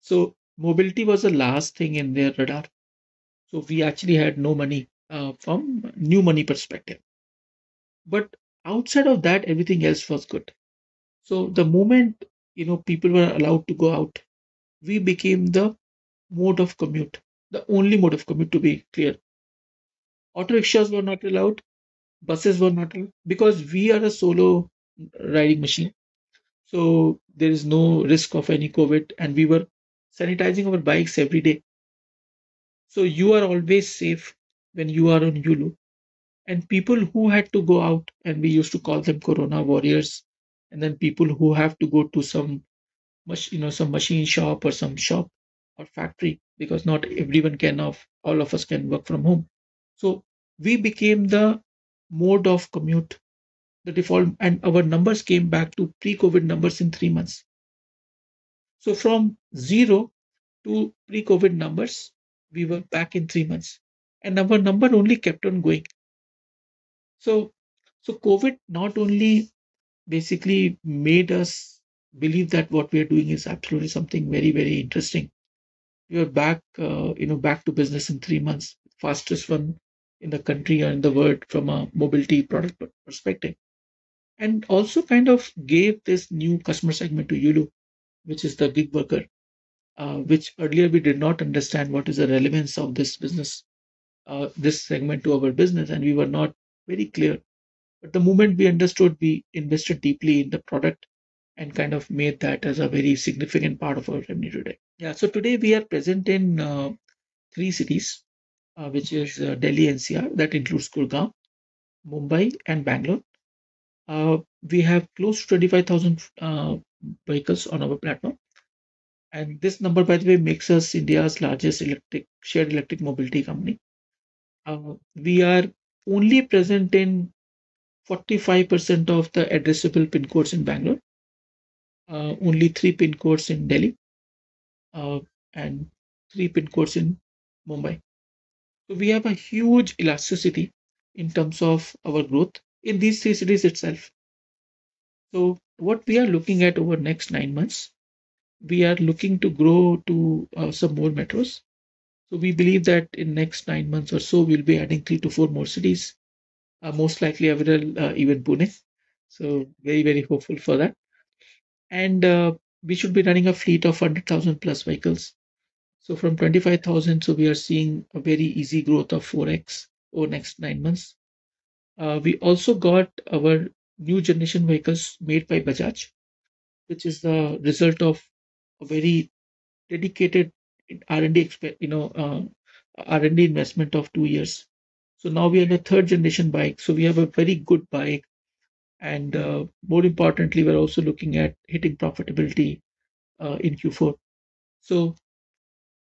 So mobility was the last thing in their radar. So we actually had no money uh, from new money perspective. But outside of that, everything else was good. So the moment, you know, people were allowed to go out, we became the mode of commute, the only mode of commute, to be clear. Auto rickshaws were not allowed. Buses were not allowed because we are a solo riding machine. So there is no risk of any COVID. And we were sanitizing our bikes every day. So you are always safe when you are on Yulu. And people who had to go out, and we used to call them Corona warriors, and then people who have to go to some, you know, some machine shop or some shop or factory, because not everyone can, of all of us can work from home. So we became the mode of commute, the default, and our numbers came back to pre-COVID numbers in three months. So from zero to pre-COVID numbers, we were back in three months, and our number only kept on going. So, so COVID not only basically made us believe that what we are doing is absolutely something very, very interesting. We were back, uh, you know, back to business in three months, fastest one in the country or in the world from a mobility product perspective, and also kind of gave this new customer segment to Yulu, which is the gig worker. Uh, which earlier we did not understand what is the relevance of this business, uh, this segment to our business, and we were not very clear But the moment we understood, we invested deeply in the product and kind of made that as a very significant part of our revenue today. Yeah, so today we are present in uh, three cities, uh, which is uh, Delhi N C R, that includes Gurgaon, Mumbai, and Bangalore. Uh, we have close to twenty-five thousand uh, vehicles on our platform. And this number, by the way, makes us India's largest electric shared electric mobility company. Uh, we are only present in forty-five percent of the addressable pin codes in Bangalore, uh, only three pin codes in Delhi, uh, and three pin codes in Mumbai. So we have a huge elasticity in terms of our growth in these three cities itself. So what we are looking at over the next nine months, we are looking to grow to uh, some more metros. So we believe that in next nine months or so, we'll be adding three to four more cities, uh, most likely Aviral, uh, even Pune. So very, very hopeful for that. And uh, we should be running a fleet of one hundred thousand plus vehicles. So from twenty-five thousand, so we are seeing a very easy growth of four X over next nine months. Uh, we also got our new generation vehicles made by Bajaj, which is the result of a very dedicated R and D, you know, uh, R and D investment of two years. So now we are in a third generation bike. So we have a very good bike, and uh, more importantly, we're also looking at hitting profitability uh, in Q four. So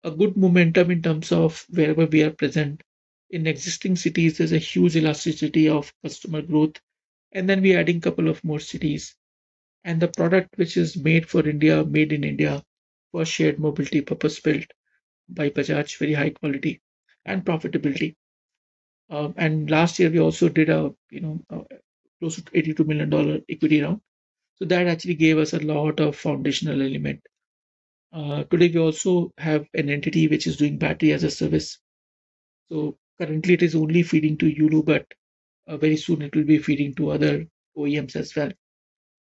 a good momentum in terms of wherever we are present in existing cities. There's a huge elasticity of customer growth, and then we're adding a couple of more cities. And the product which is made for India, made in India, for shared mobility purpose built by Bajaj, very high quality and profitability. Um, and last year we also did a you know a close to eighty-two million dollar equity round. So that actually gave us a lot of foundational element. Uh, today we also have an entity which is doing battery as a service. So currently it is only feeding to Yulu, but uh, very soon it will be feeding to other O E Ms as well.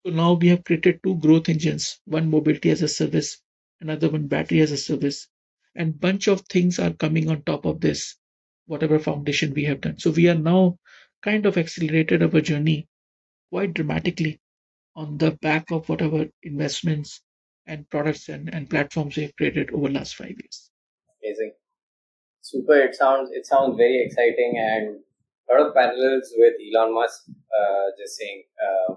So now we have created two growth engines, one mobility as a service, another one battery as a service, and bunch of things are coming on top of this, whatever foundation we have done. So we are now kind of accelerated our journey quite dramatically on the back of whatever investments and products and, and platforms we have created over the last five years. Amazing. Super. It sounds, it sounds very exciting, and a lot of parallels with Elon Musk, uh, just saying, um,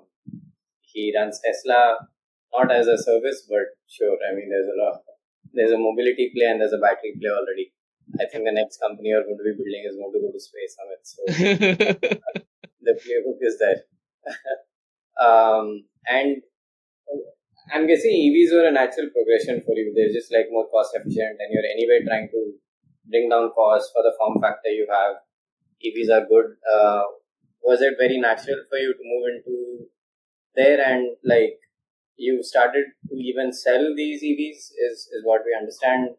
he runs Tesla, not as a service, but sure, I mean, there's a lot, there's a mobility play and there's a battery play already. I think the next company you're going to be building is going to go to space, Amit. So the playbook is there. um, and I'm guessing E Vs were a natural progression for you. They're just like more cost efficient, and you're anyway trying to bring down costs for the form factor you have. E Vs are good. Uh, was it very natural for you to move into there, and like you started to even sell these E Vs is, is what we understand.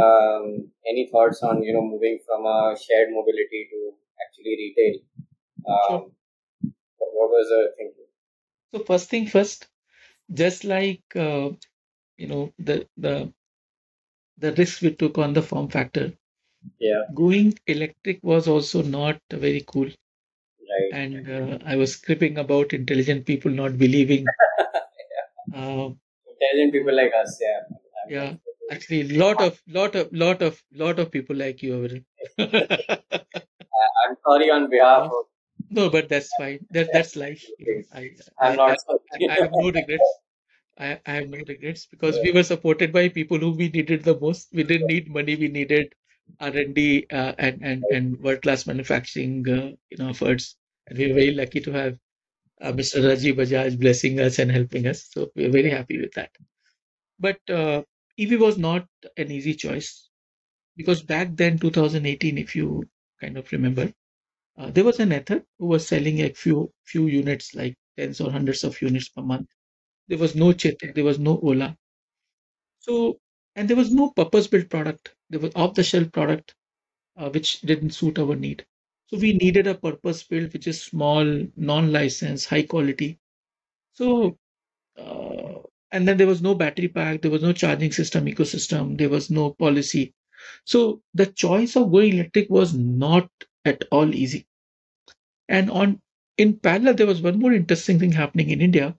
Um, any thoughts on, you know, moving from a shared mobility to actually retail? Um, sure. What was the thinking? So first thing first, just like, uh, you know, the, the, the risks we took on the form factor. Yeah. Going electric was also not very cool. Right. And uh, I was screaming about intelligent people not believing. yeah. uh, intelligent people like us, yeah. Yeah, actually, lot of, lot of, lot of, lot of people like you. I'm sorry on behalf of. No, but that's fine. That that's life. You know, I, I'm I, not. I, I have no regrets. I, I have no regrets because yeah. we were supported by people who we needed the most. We didn't need money. We needed R and D uh, and and and world class manufacturing, uh, you know, efforts. And we were very lucky to have uh, Mister Rajiv Bajaj blessing us and helping us. So we're very happy with that. But uh, E V was not an easy choice because back then, two thousand eighteen, if you kind of remember, uh, there was an Ather who was selling a few few units, like tens or hundreds of units per month. There was no Chetak, there was no Ola. So, and there was no purpose-built product. There was off-the-shelf product, uh, which didn't suit our need. So we needed a purpose-built, which is small, non-licensed, high quality. So, uh, and then there was no battery pack, there was no charging system, ecosystem, there was no policy. So the choice of going electric was not at all easy. And on In parallel, there was one more interesting thing happening in India.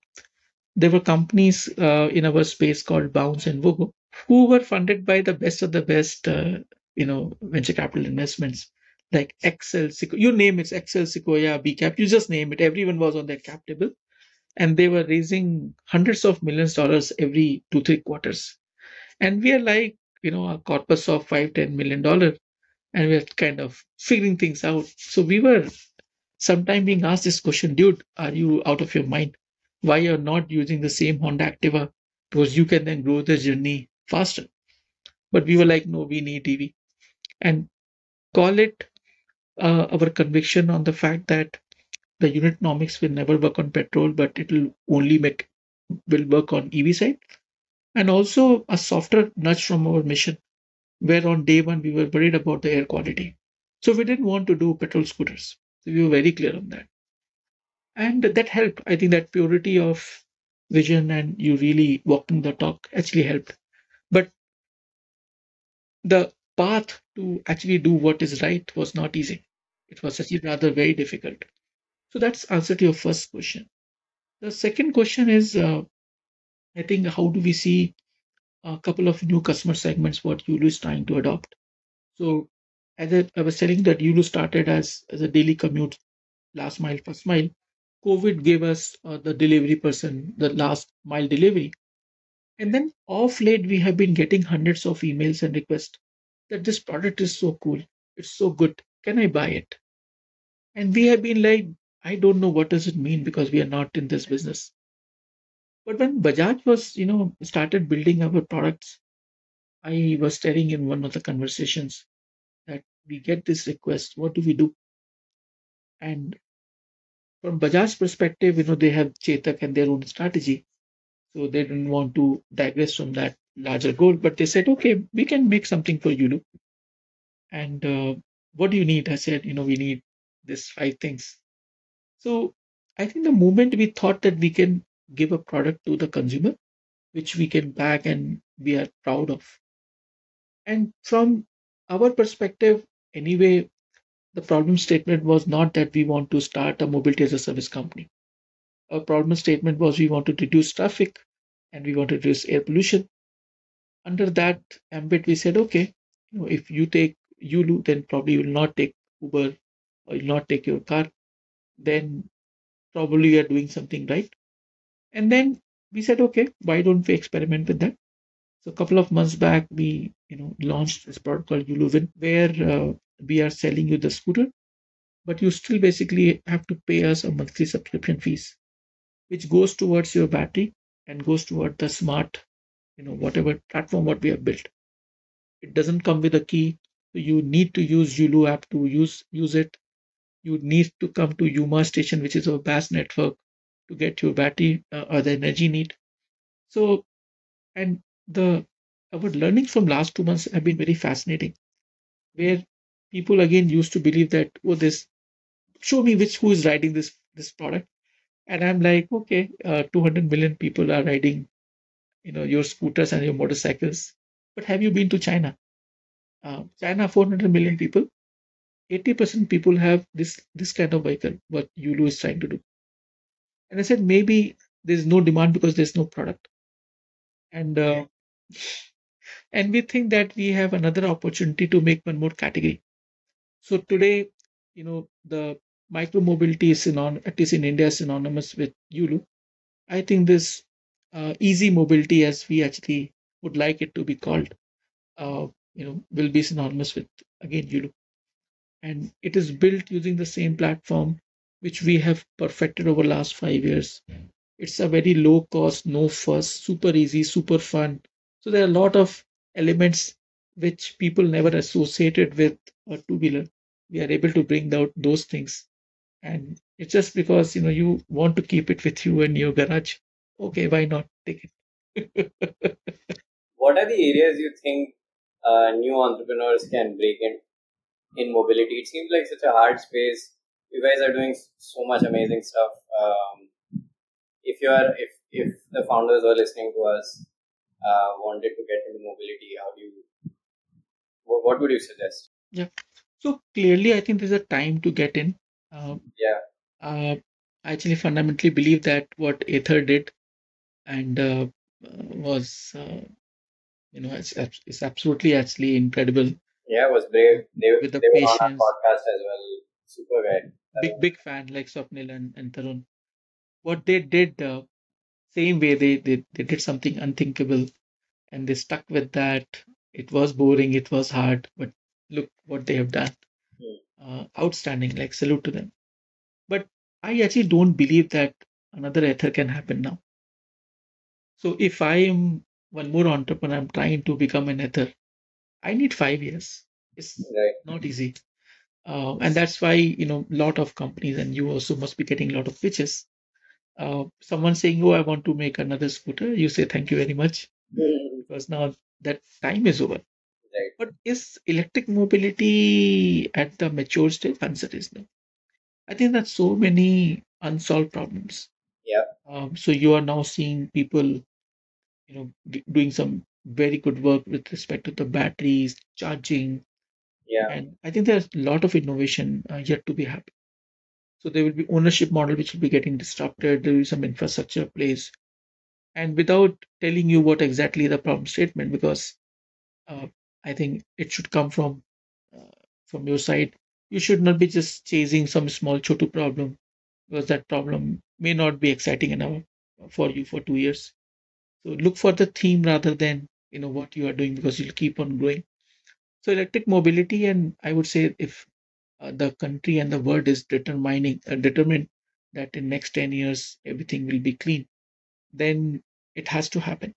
There were companies uh, in our space called Bounce and Voho, who were funded by the best of the best, uh, you know, venture capital investments like Excel, Sequ- you name it, Excel, Sequoia, B cap, you just name it. Everyone was on their cap table, and they were raising hundreds of millions of dollars every two, three quarters. And we are like, you know, a corpus of five, ten million dollars, and we're kind of figuring things out. So we were sometime being asked this question, dude, are you out of your mind? Why you're not using the same Honda Activa? Because you can then grow the journey faster. But we were like, no, we need E V. And call it uh, our conviction on the fact that the unit economics will never work on petrol, but it will only make, will work on E V side. And also a softer nudge from our mission, where on day one, we were worried about the air quality. So we didn't want to do petrol scooters. We were very clear on that. And that helped. I think that purity of vision and you really walking the talk actually helped. But the path to actually do what is right was not easy. It was actually rather very difficult. So that's answer to your first question. The second question is, uh, I think, how do we see a couple of new customer segments, what Yulu is trying to adopt? So as I, I was telling that Yulu started as, as a daily commute, last mile, first mile. COVID gave us uh, the delivery person, the last mile delivery. And then off late, we have been getting hundreds of emails and requests that this product is so cool. It's so good. Can I buy it? And we have been like, I don't know what does it mean because we are not in this business. But when Bajaj was, you know, started building our products, I was telling in one of the conversations that we get this request. What do we do? And from Bajaj's perspective, you know, they have Chetak and their own strategy. So they didn't want to digress from that larger goal, but they said, okay, we can make something for Yulu. And uh, what do you need? I said, you know, we need these five things. So I think the moment we thought that we can give a product to the consumer, which we can back and we are proud of. And from our perspective, anyway, the problem statement was not that we want to start a mobility as a service company. Our problem statement was we want to reduce traffic and we want to reduce air pollution. Under that ambit, we said, okay, you know, if you take Yulu, then probably you will not take Uber or you will not take your car. Then probably you are doing something right. And then we said, okay, why don't we experiment with that? So a couple of months back, we you know launched this product called Yulu Win, where uh, we are selling you the scooter, but you still basically have to pay us a monthly subscription fees, which goes towards your battery and goes toward the smart, you know, whatever platform what we have built. It doesn't come with a key. So you need to use Yulu app to use use it. You need to come to Yuma station, which is our B A S network, to get your battery uh, or the energy need. So, and the our learnings from last two months have been very fascinating, where people again used to believe that, oh, this, show me which, who is riding this this product. And I'm like, okay, uh, two hundred million people are riding, you know, your scooters and your motorcycles. But have you been to China? Uh, China, four hundred million people, eighty percent people have this, this kind of vehicle, what Yulu is trying to do. And I said, maybe there's no demand because there's no product. And uh, and we think that we have another opportunity to make one more category. So today, you know, the micromobility is synonymous, at least in India, is synonymous with Yulu. I think this uh, easy mobility, as we actually would like it to be called, uh, you know, will be synonymous with, again, Yulu. And it is built using the same platform, which we have perfected over the last five years. It's a very low cost, no fuss, super easy, super fun. So there are a lot of elements which people never associated with a two-wheeler. We are able to bring out those things. And it's just because, you know, you want to keep it with you in your garage. Okay, why not take it? What are the areas you think uh, new entrepreneurs can break in in mobility? It seems like such a hard space. You guys are doing so much amazing stuff. Um, if you are, if, if the founders are listening to us, Uh, wanted to get into mobility, how do you, what, what would you suggest? Yeah, so clearly I think there's a time to get in. Um, yeah. Uh, I actually fundamentally believe that what Aether did and uh, was, uh, you know, it's, it's absolutely actually incredible. Yeah, it was brave. They, With the they patience. Were on our podcast as well. Super guy. Big, big fan like Swapnil and, and Tarun. What they did, uh, same way, they, they, they did something unthinkable and they stuck with that. It was boring, it was hard, but look what they have done. Uh, outstanding, like salute to them. But I actually don't believe that another Aether can happen now. So if I am one more entrepreneur, I'm trying to become an Aether, I need five years. It's right. Not easy. Uh, and that's why, you know, a lot of companies, and you also must be getting a lot of pitches. Uh, someone saying, oh, I want to make another scooter. You say, thank you very much. Mm-hmm. Because now that time is over. Right. But is electric mobility at the mature stage? Answer is no. I think that's so many unsolved problems. Yeah. Um, so you are now seeing people, you know, d- doing some very good work with respect to the batteries, charging. Yeah. And I think there's a lot of innovation uh, yet to be happened. So there will be ownership model which will be getting disrupted. There will be some infrastructure place, and without telling you what exactly the problem statement, because uh, I think it should come from uh, from your side. You should not be just chasing some small chotu problem, because that problem may not be exciting enough for you for two years. So look for the theme rather than, you know, what you are doing, because you'll keep on growing. So electric mobility, and I would say if uh, the country and the world is determining uh, determined that in next ten years everything will be clean, then it has to happen.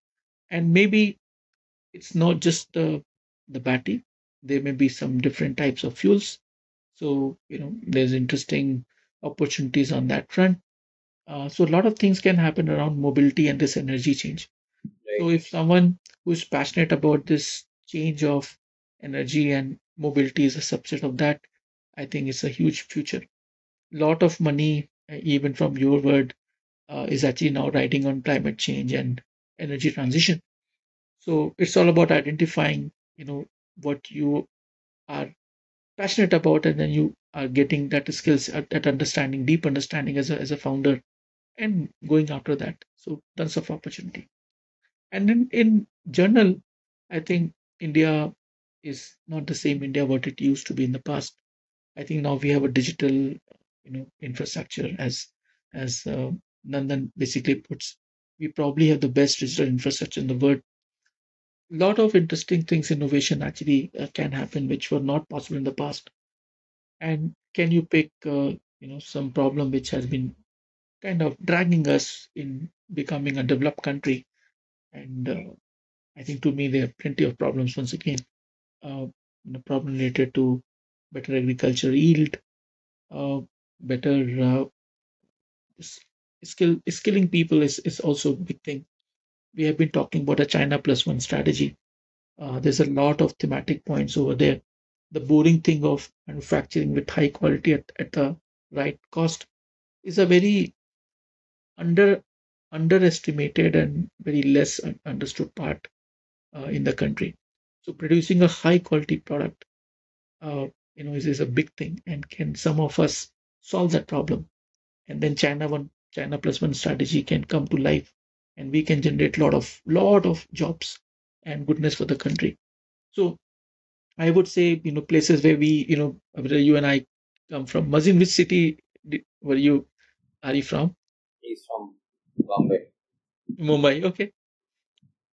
And maybe it's not just the uh, the battery. There may be some different types of fuels. So, you know, there's interesting opportunities on that front. Uh, so a lot of things can happen around mobility and this energy change. Right. So if someone who's passionate about this change of energy, and mobility is a subset of that, I think it's a huge future. A lot of money, even from your word, uh, is actually now riding on climate change and energy transition. So it's all about identifying, you know, what you are passionate about, and then you are getting that skills at, at understanding, deep understanding as a, as a founder, and going after that. So tons of opportunity. And in, in general, I think India is not the same India what it used to be in the past. I think now we have a digital, you know, infrastructure, as as uh, Nandan basically puts. We probably have the best digital infrastructure in the world. Lot of interesting things, innovation actually uh, can happen, which were not possible in the past. And can you pick, uh, you know, some problem which has been kind of dragging us in becoming a developed country? And uh, I think to me there are plenty of problems. Once again, uh, you know, problem related to better agricultural yield, uh, better uh, skill, skilling people is is also a big thing. We have been talking about a China plus one strategy. Uh, there's a lot of thematic points over there. The boring thing of manufacturing with high quality at, at the right cost is a very under underestimated and very less understood part uh, in the country. So producing a high quality product, uh, you know, is, is a big thing. And can some of us solve that problem? And then China one, China plus one strategy can come to life. And we can generate a lot of, lot of jobs and goodness for the country. So I would say, you know, places where we, you know, you and I come from. Mazin, which city did, were you, are you from? He's from Bombay. Mumbai, okay.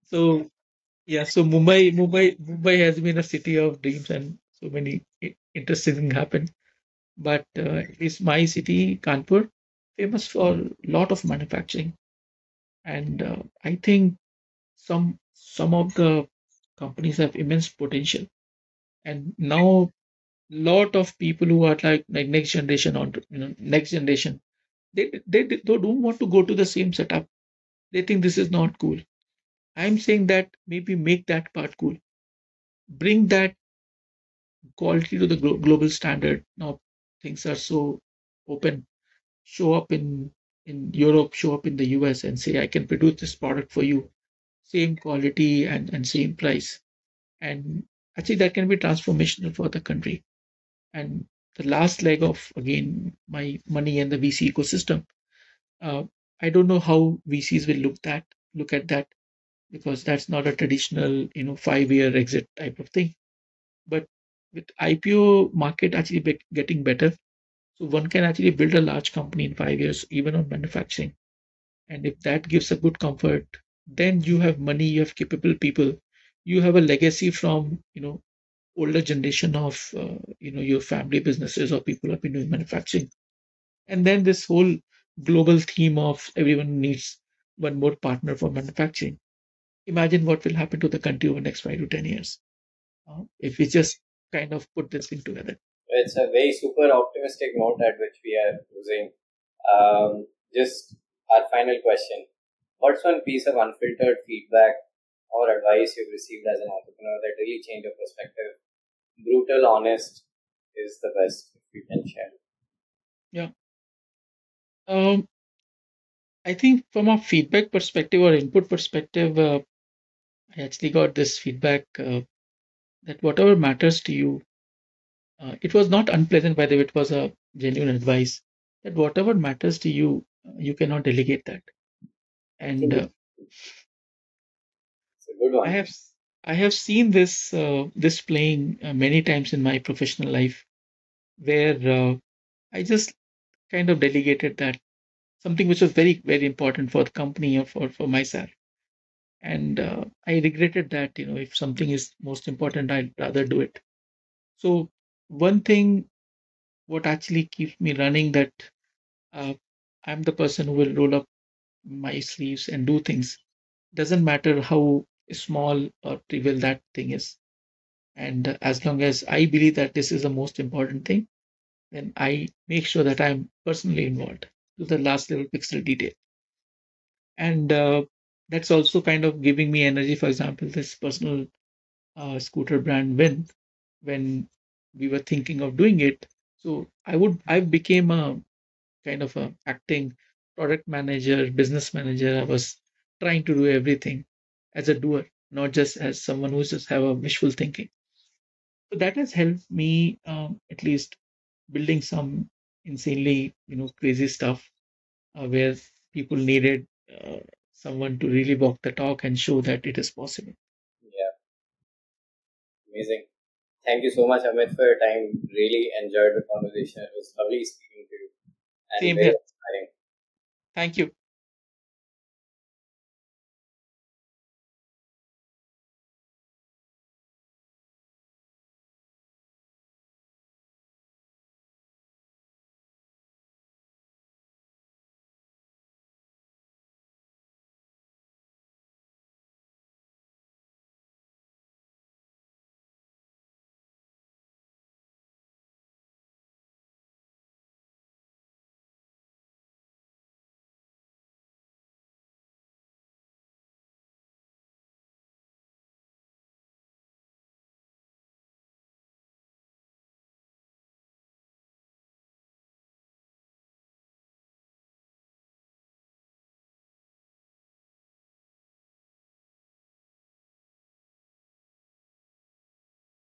So, yeah, so Mumbai, Mumbai, Mumbai has been a city of dreams, and so many i- interesting things happen. But uh, at least my city, Kanpur, famous for a lot of manufacturing. And uh, I think some some of the companies have immense potential, and now lot of people who are like, like next generation on you know next generation, they, they they don't want to go to the same setup. They think this is not cool. I'm saying that maybe make that part cool, bring that quality to the glo- global standard. Now things are so open. Show up in in Europe, show up in the U S, and say, I can produce this product for you, same quality and, and same price. And actually that can be transformational for the country. And the last leg of, again, my money and the V C ecosystem Uh, I don't know how V Cs will look that look at that, because that's not a traditional, you know, five-year exit type of thing. But with I P O market actually be getting better, so one can actually build a large company in five years, even on manufacturing. And if that gives a good comfort, then you have money, you have capable people, you have a legacy from, you know, older generation of, uh, you know, your family businesses or people have been doing manufacturing. And then this whole global theme of everyone needs one more partner for manufacturing. Imagine what will happen to the country over the next five to ten years uh, if we just kind of put this thing together. It's a very super optimistic note at which we are using. Um, just our final question. What's one piece of unfiltered feedback or advice you've received as an entrepreneur that really changed your perspective? Brutal, honest is the best if you can share. Yeah. Um, I think from a feedback perspective or input perspective, uh, I actually got this feedback uh, that whatever matters to you, uh, it was not unpleasant, by the way, it was a genuine advice that whatever matters to you, uh, you cannot delegate that. And uh, I have I have seen this uh, this playing uh, many times in my professional life, where uh, I just kind of delegated that something which was very, very important for the company or for, for myself. And uh, I regretted that, you know, if something is most important, I'd rather do it. So one thing, what actually keeps me running, that uh, I'm the person who will roll up my sleeves and do things. Doesn't matter how small or trivial that thing is. And uh, as long as I believe that this is the most important thing, then I make sure that I'm personally involved to the last level pixel detail. And uh, that's also kind of giving me energy. For example, this personal uh, scooter brand win, when we were thinking of doing it. So I would, I became a kind of a acting product manager, business manager. I was trying to do everything as a doer, not just as someone who just have a wishful thinking. So that has helped me um, at least building some insanely, you know, crazy stuff uh, where people needed uh, someone to really walk the talk and show that it is possible. Yeah. Amazing. Thank you so much, Amit, for your time. Really enjoyed the conversation. It was lovely speaking to you. And Same very here. Inspiring. Thank you.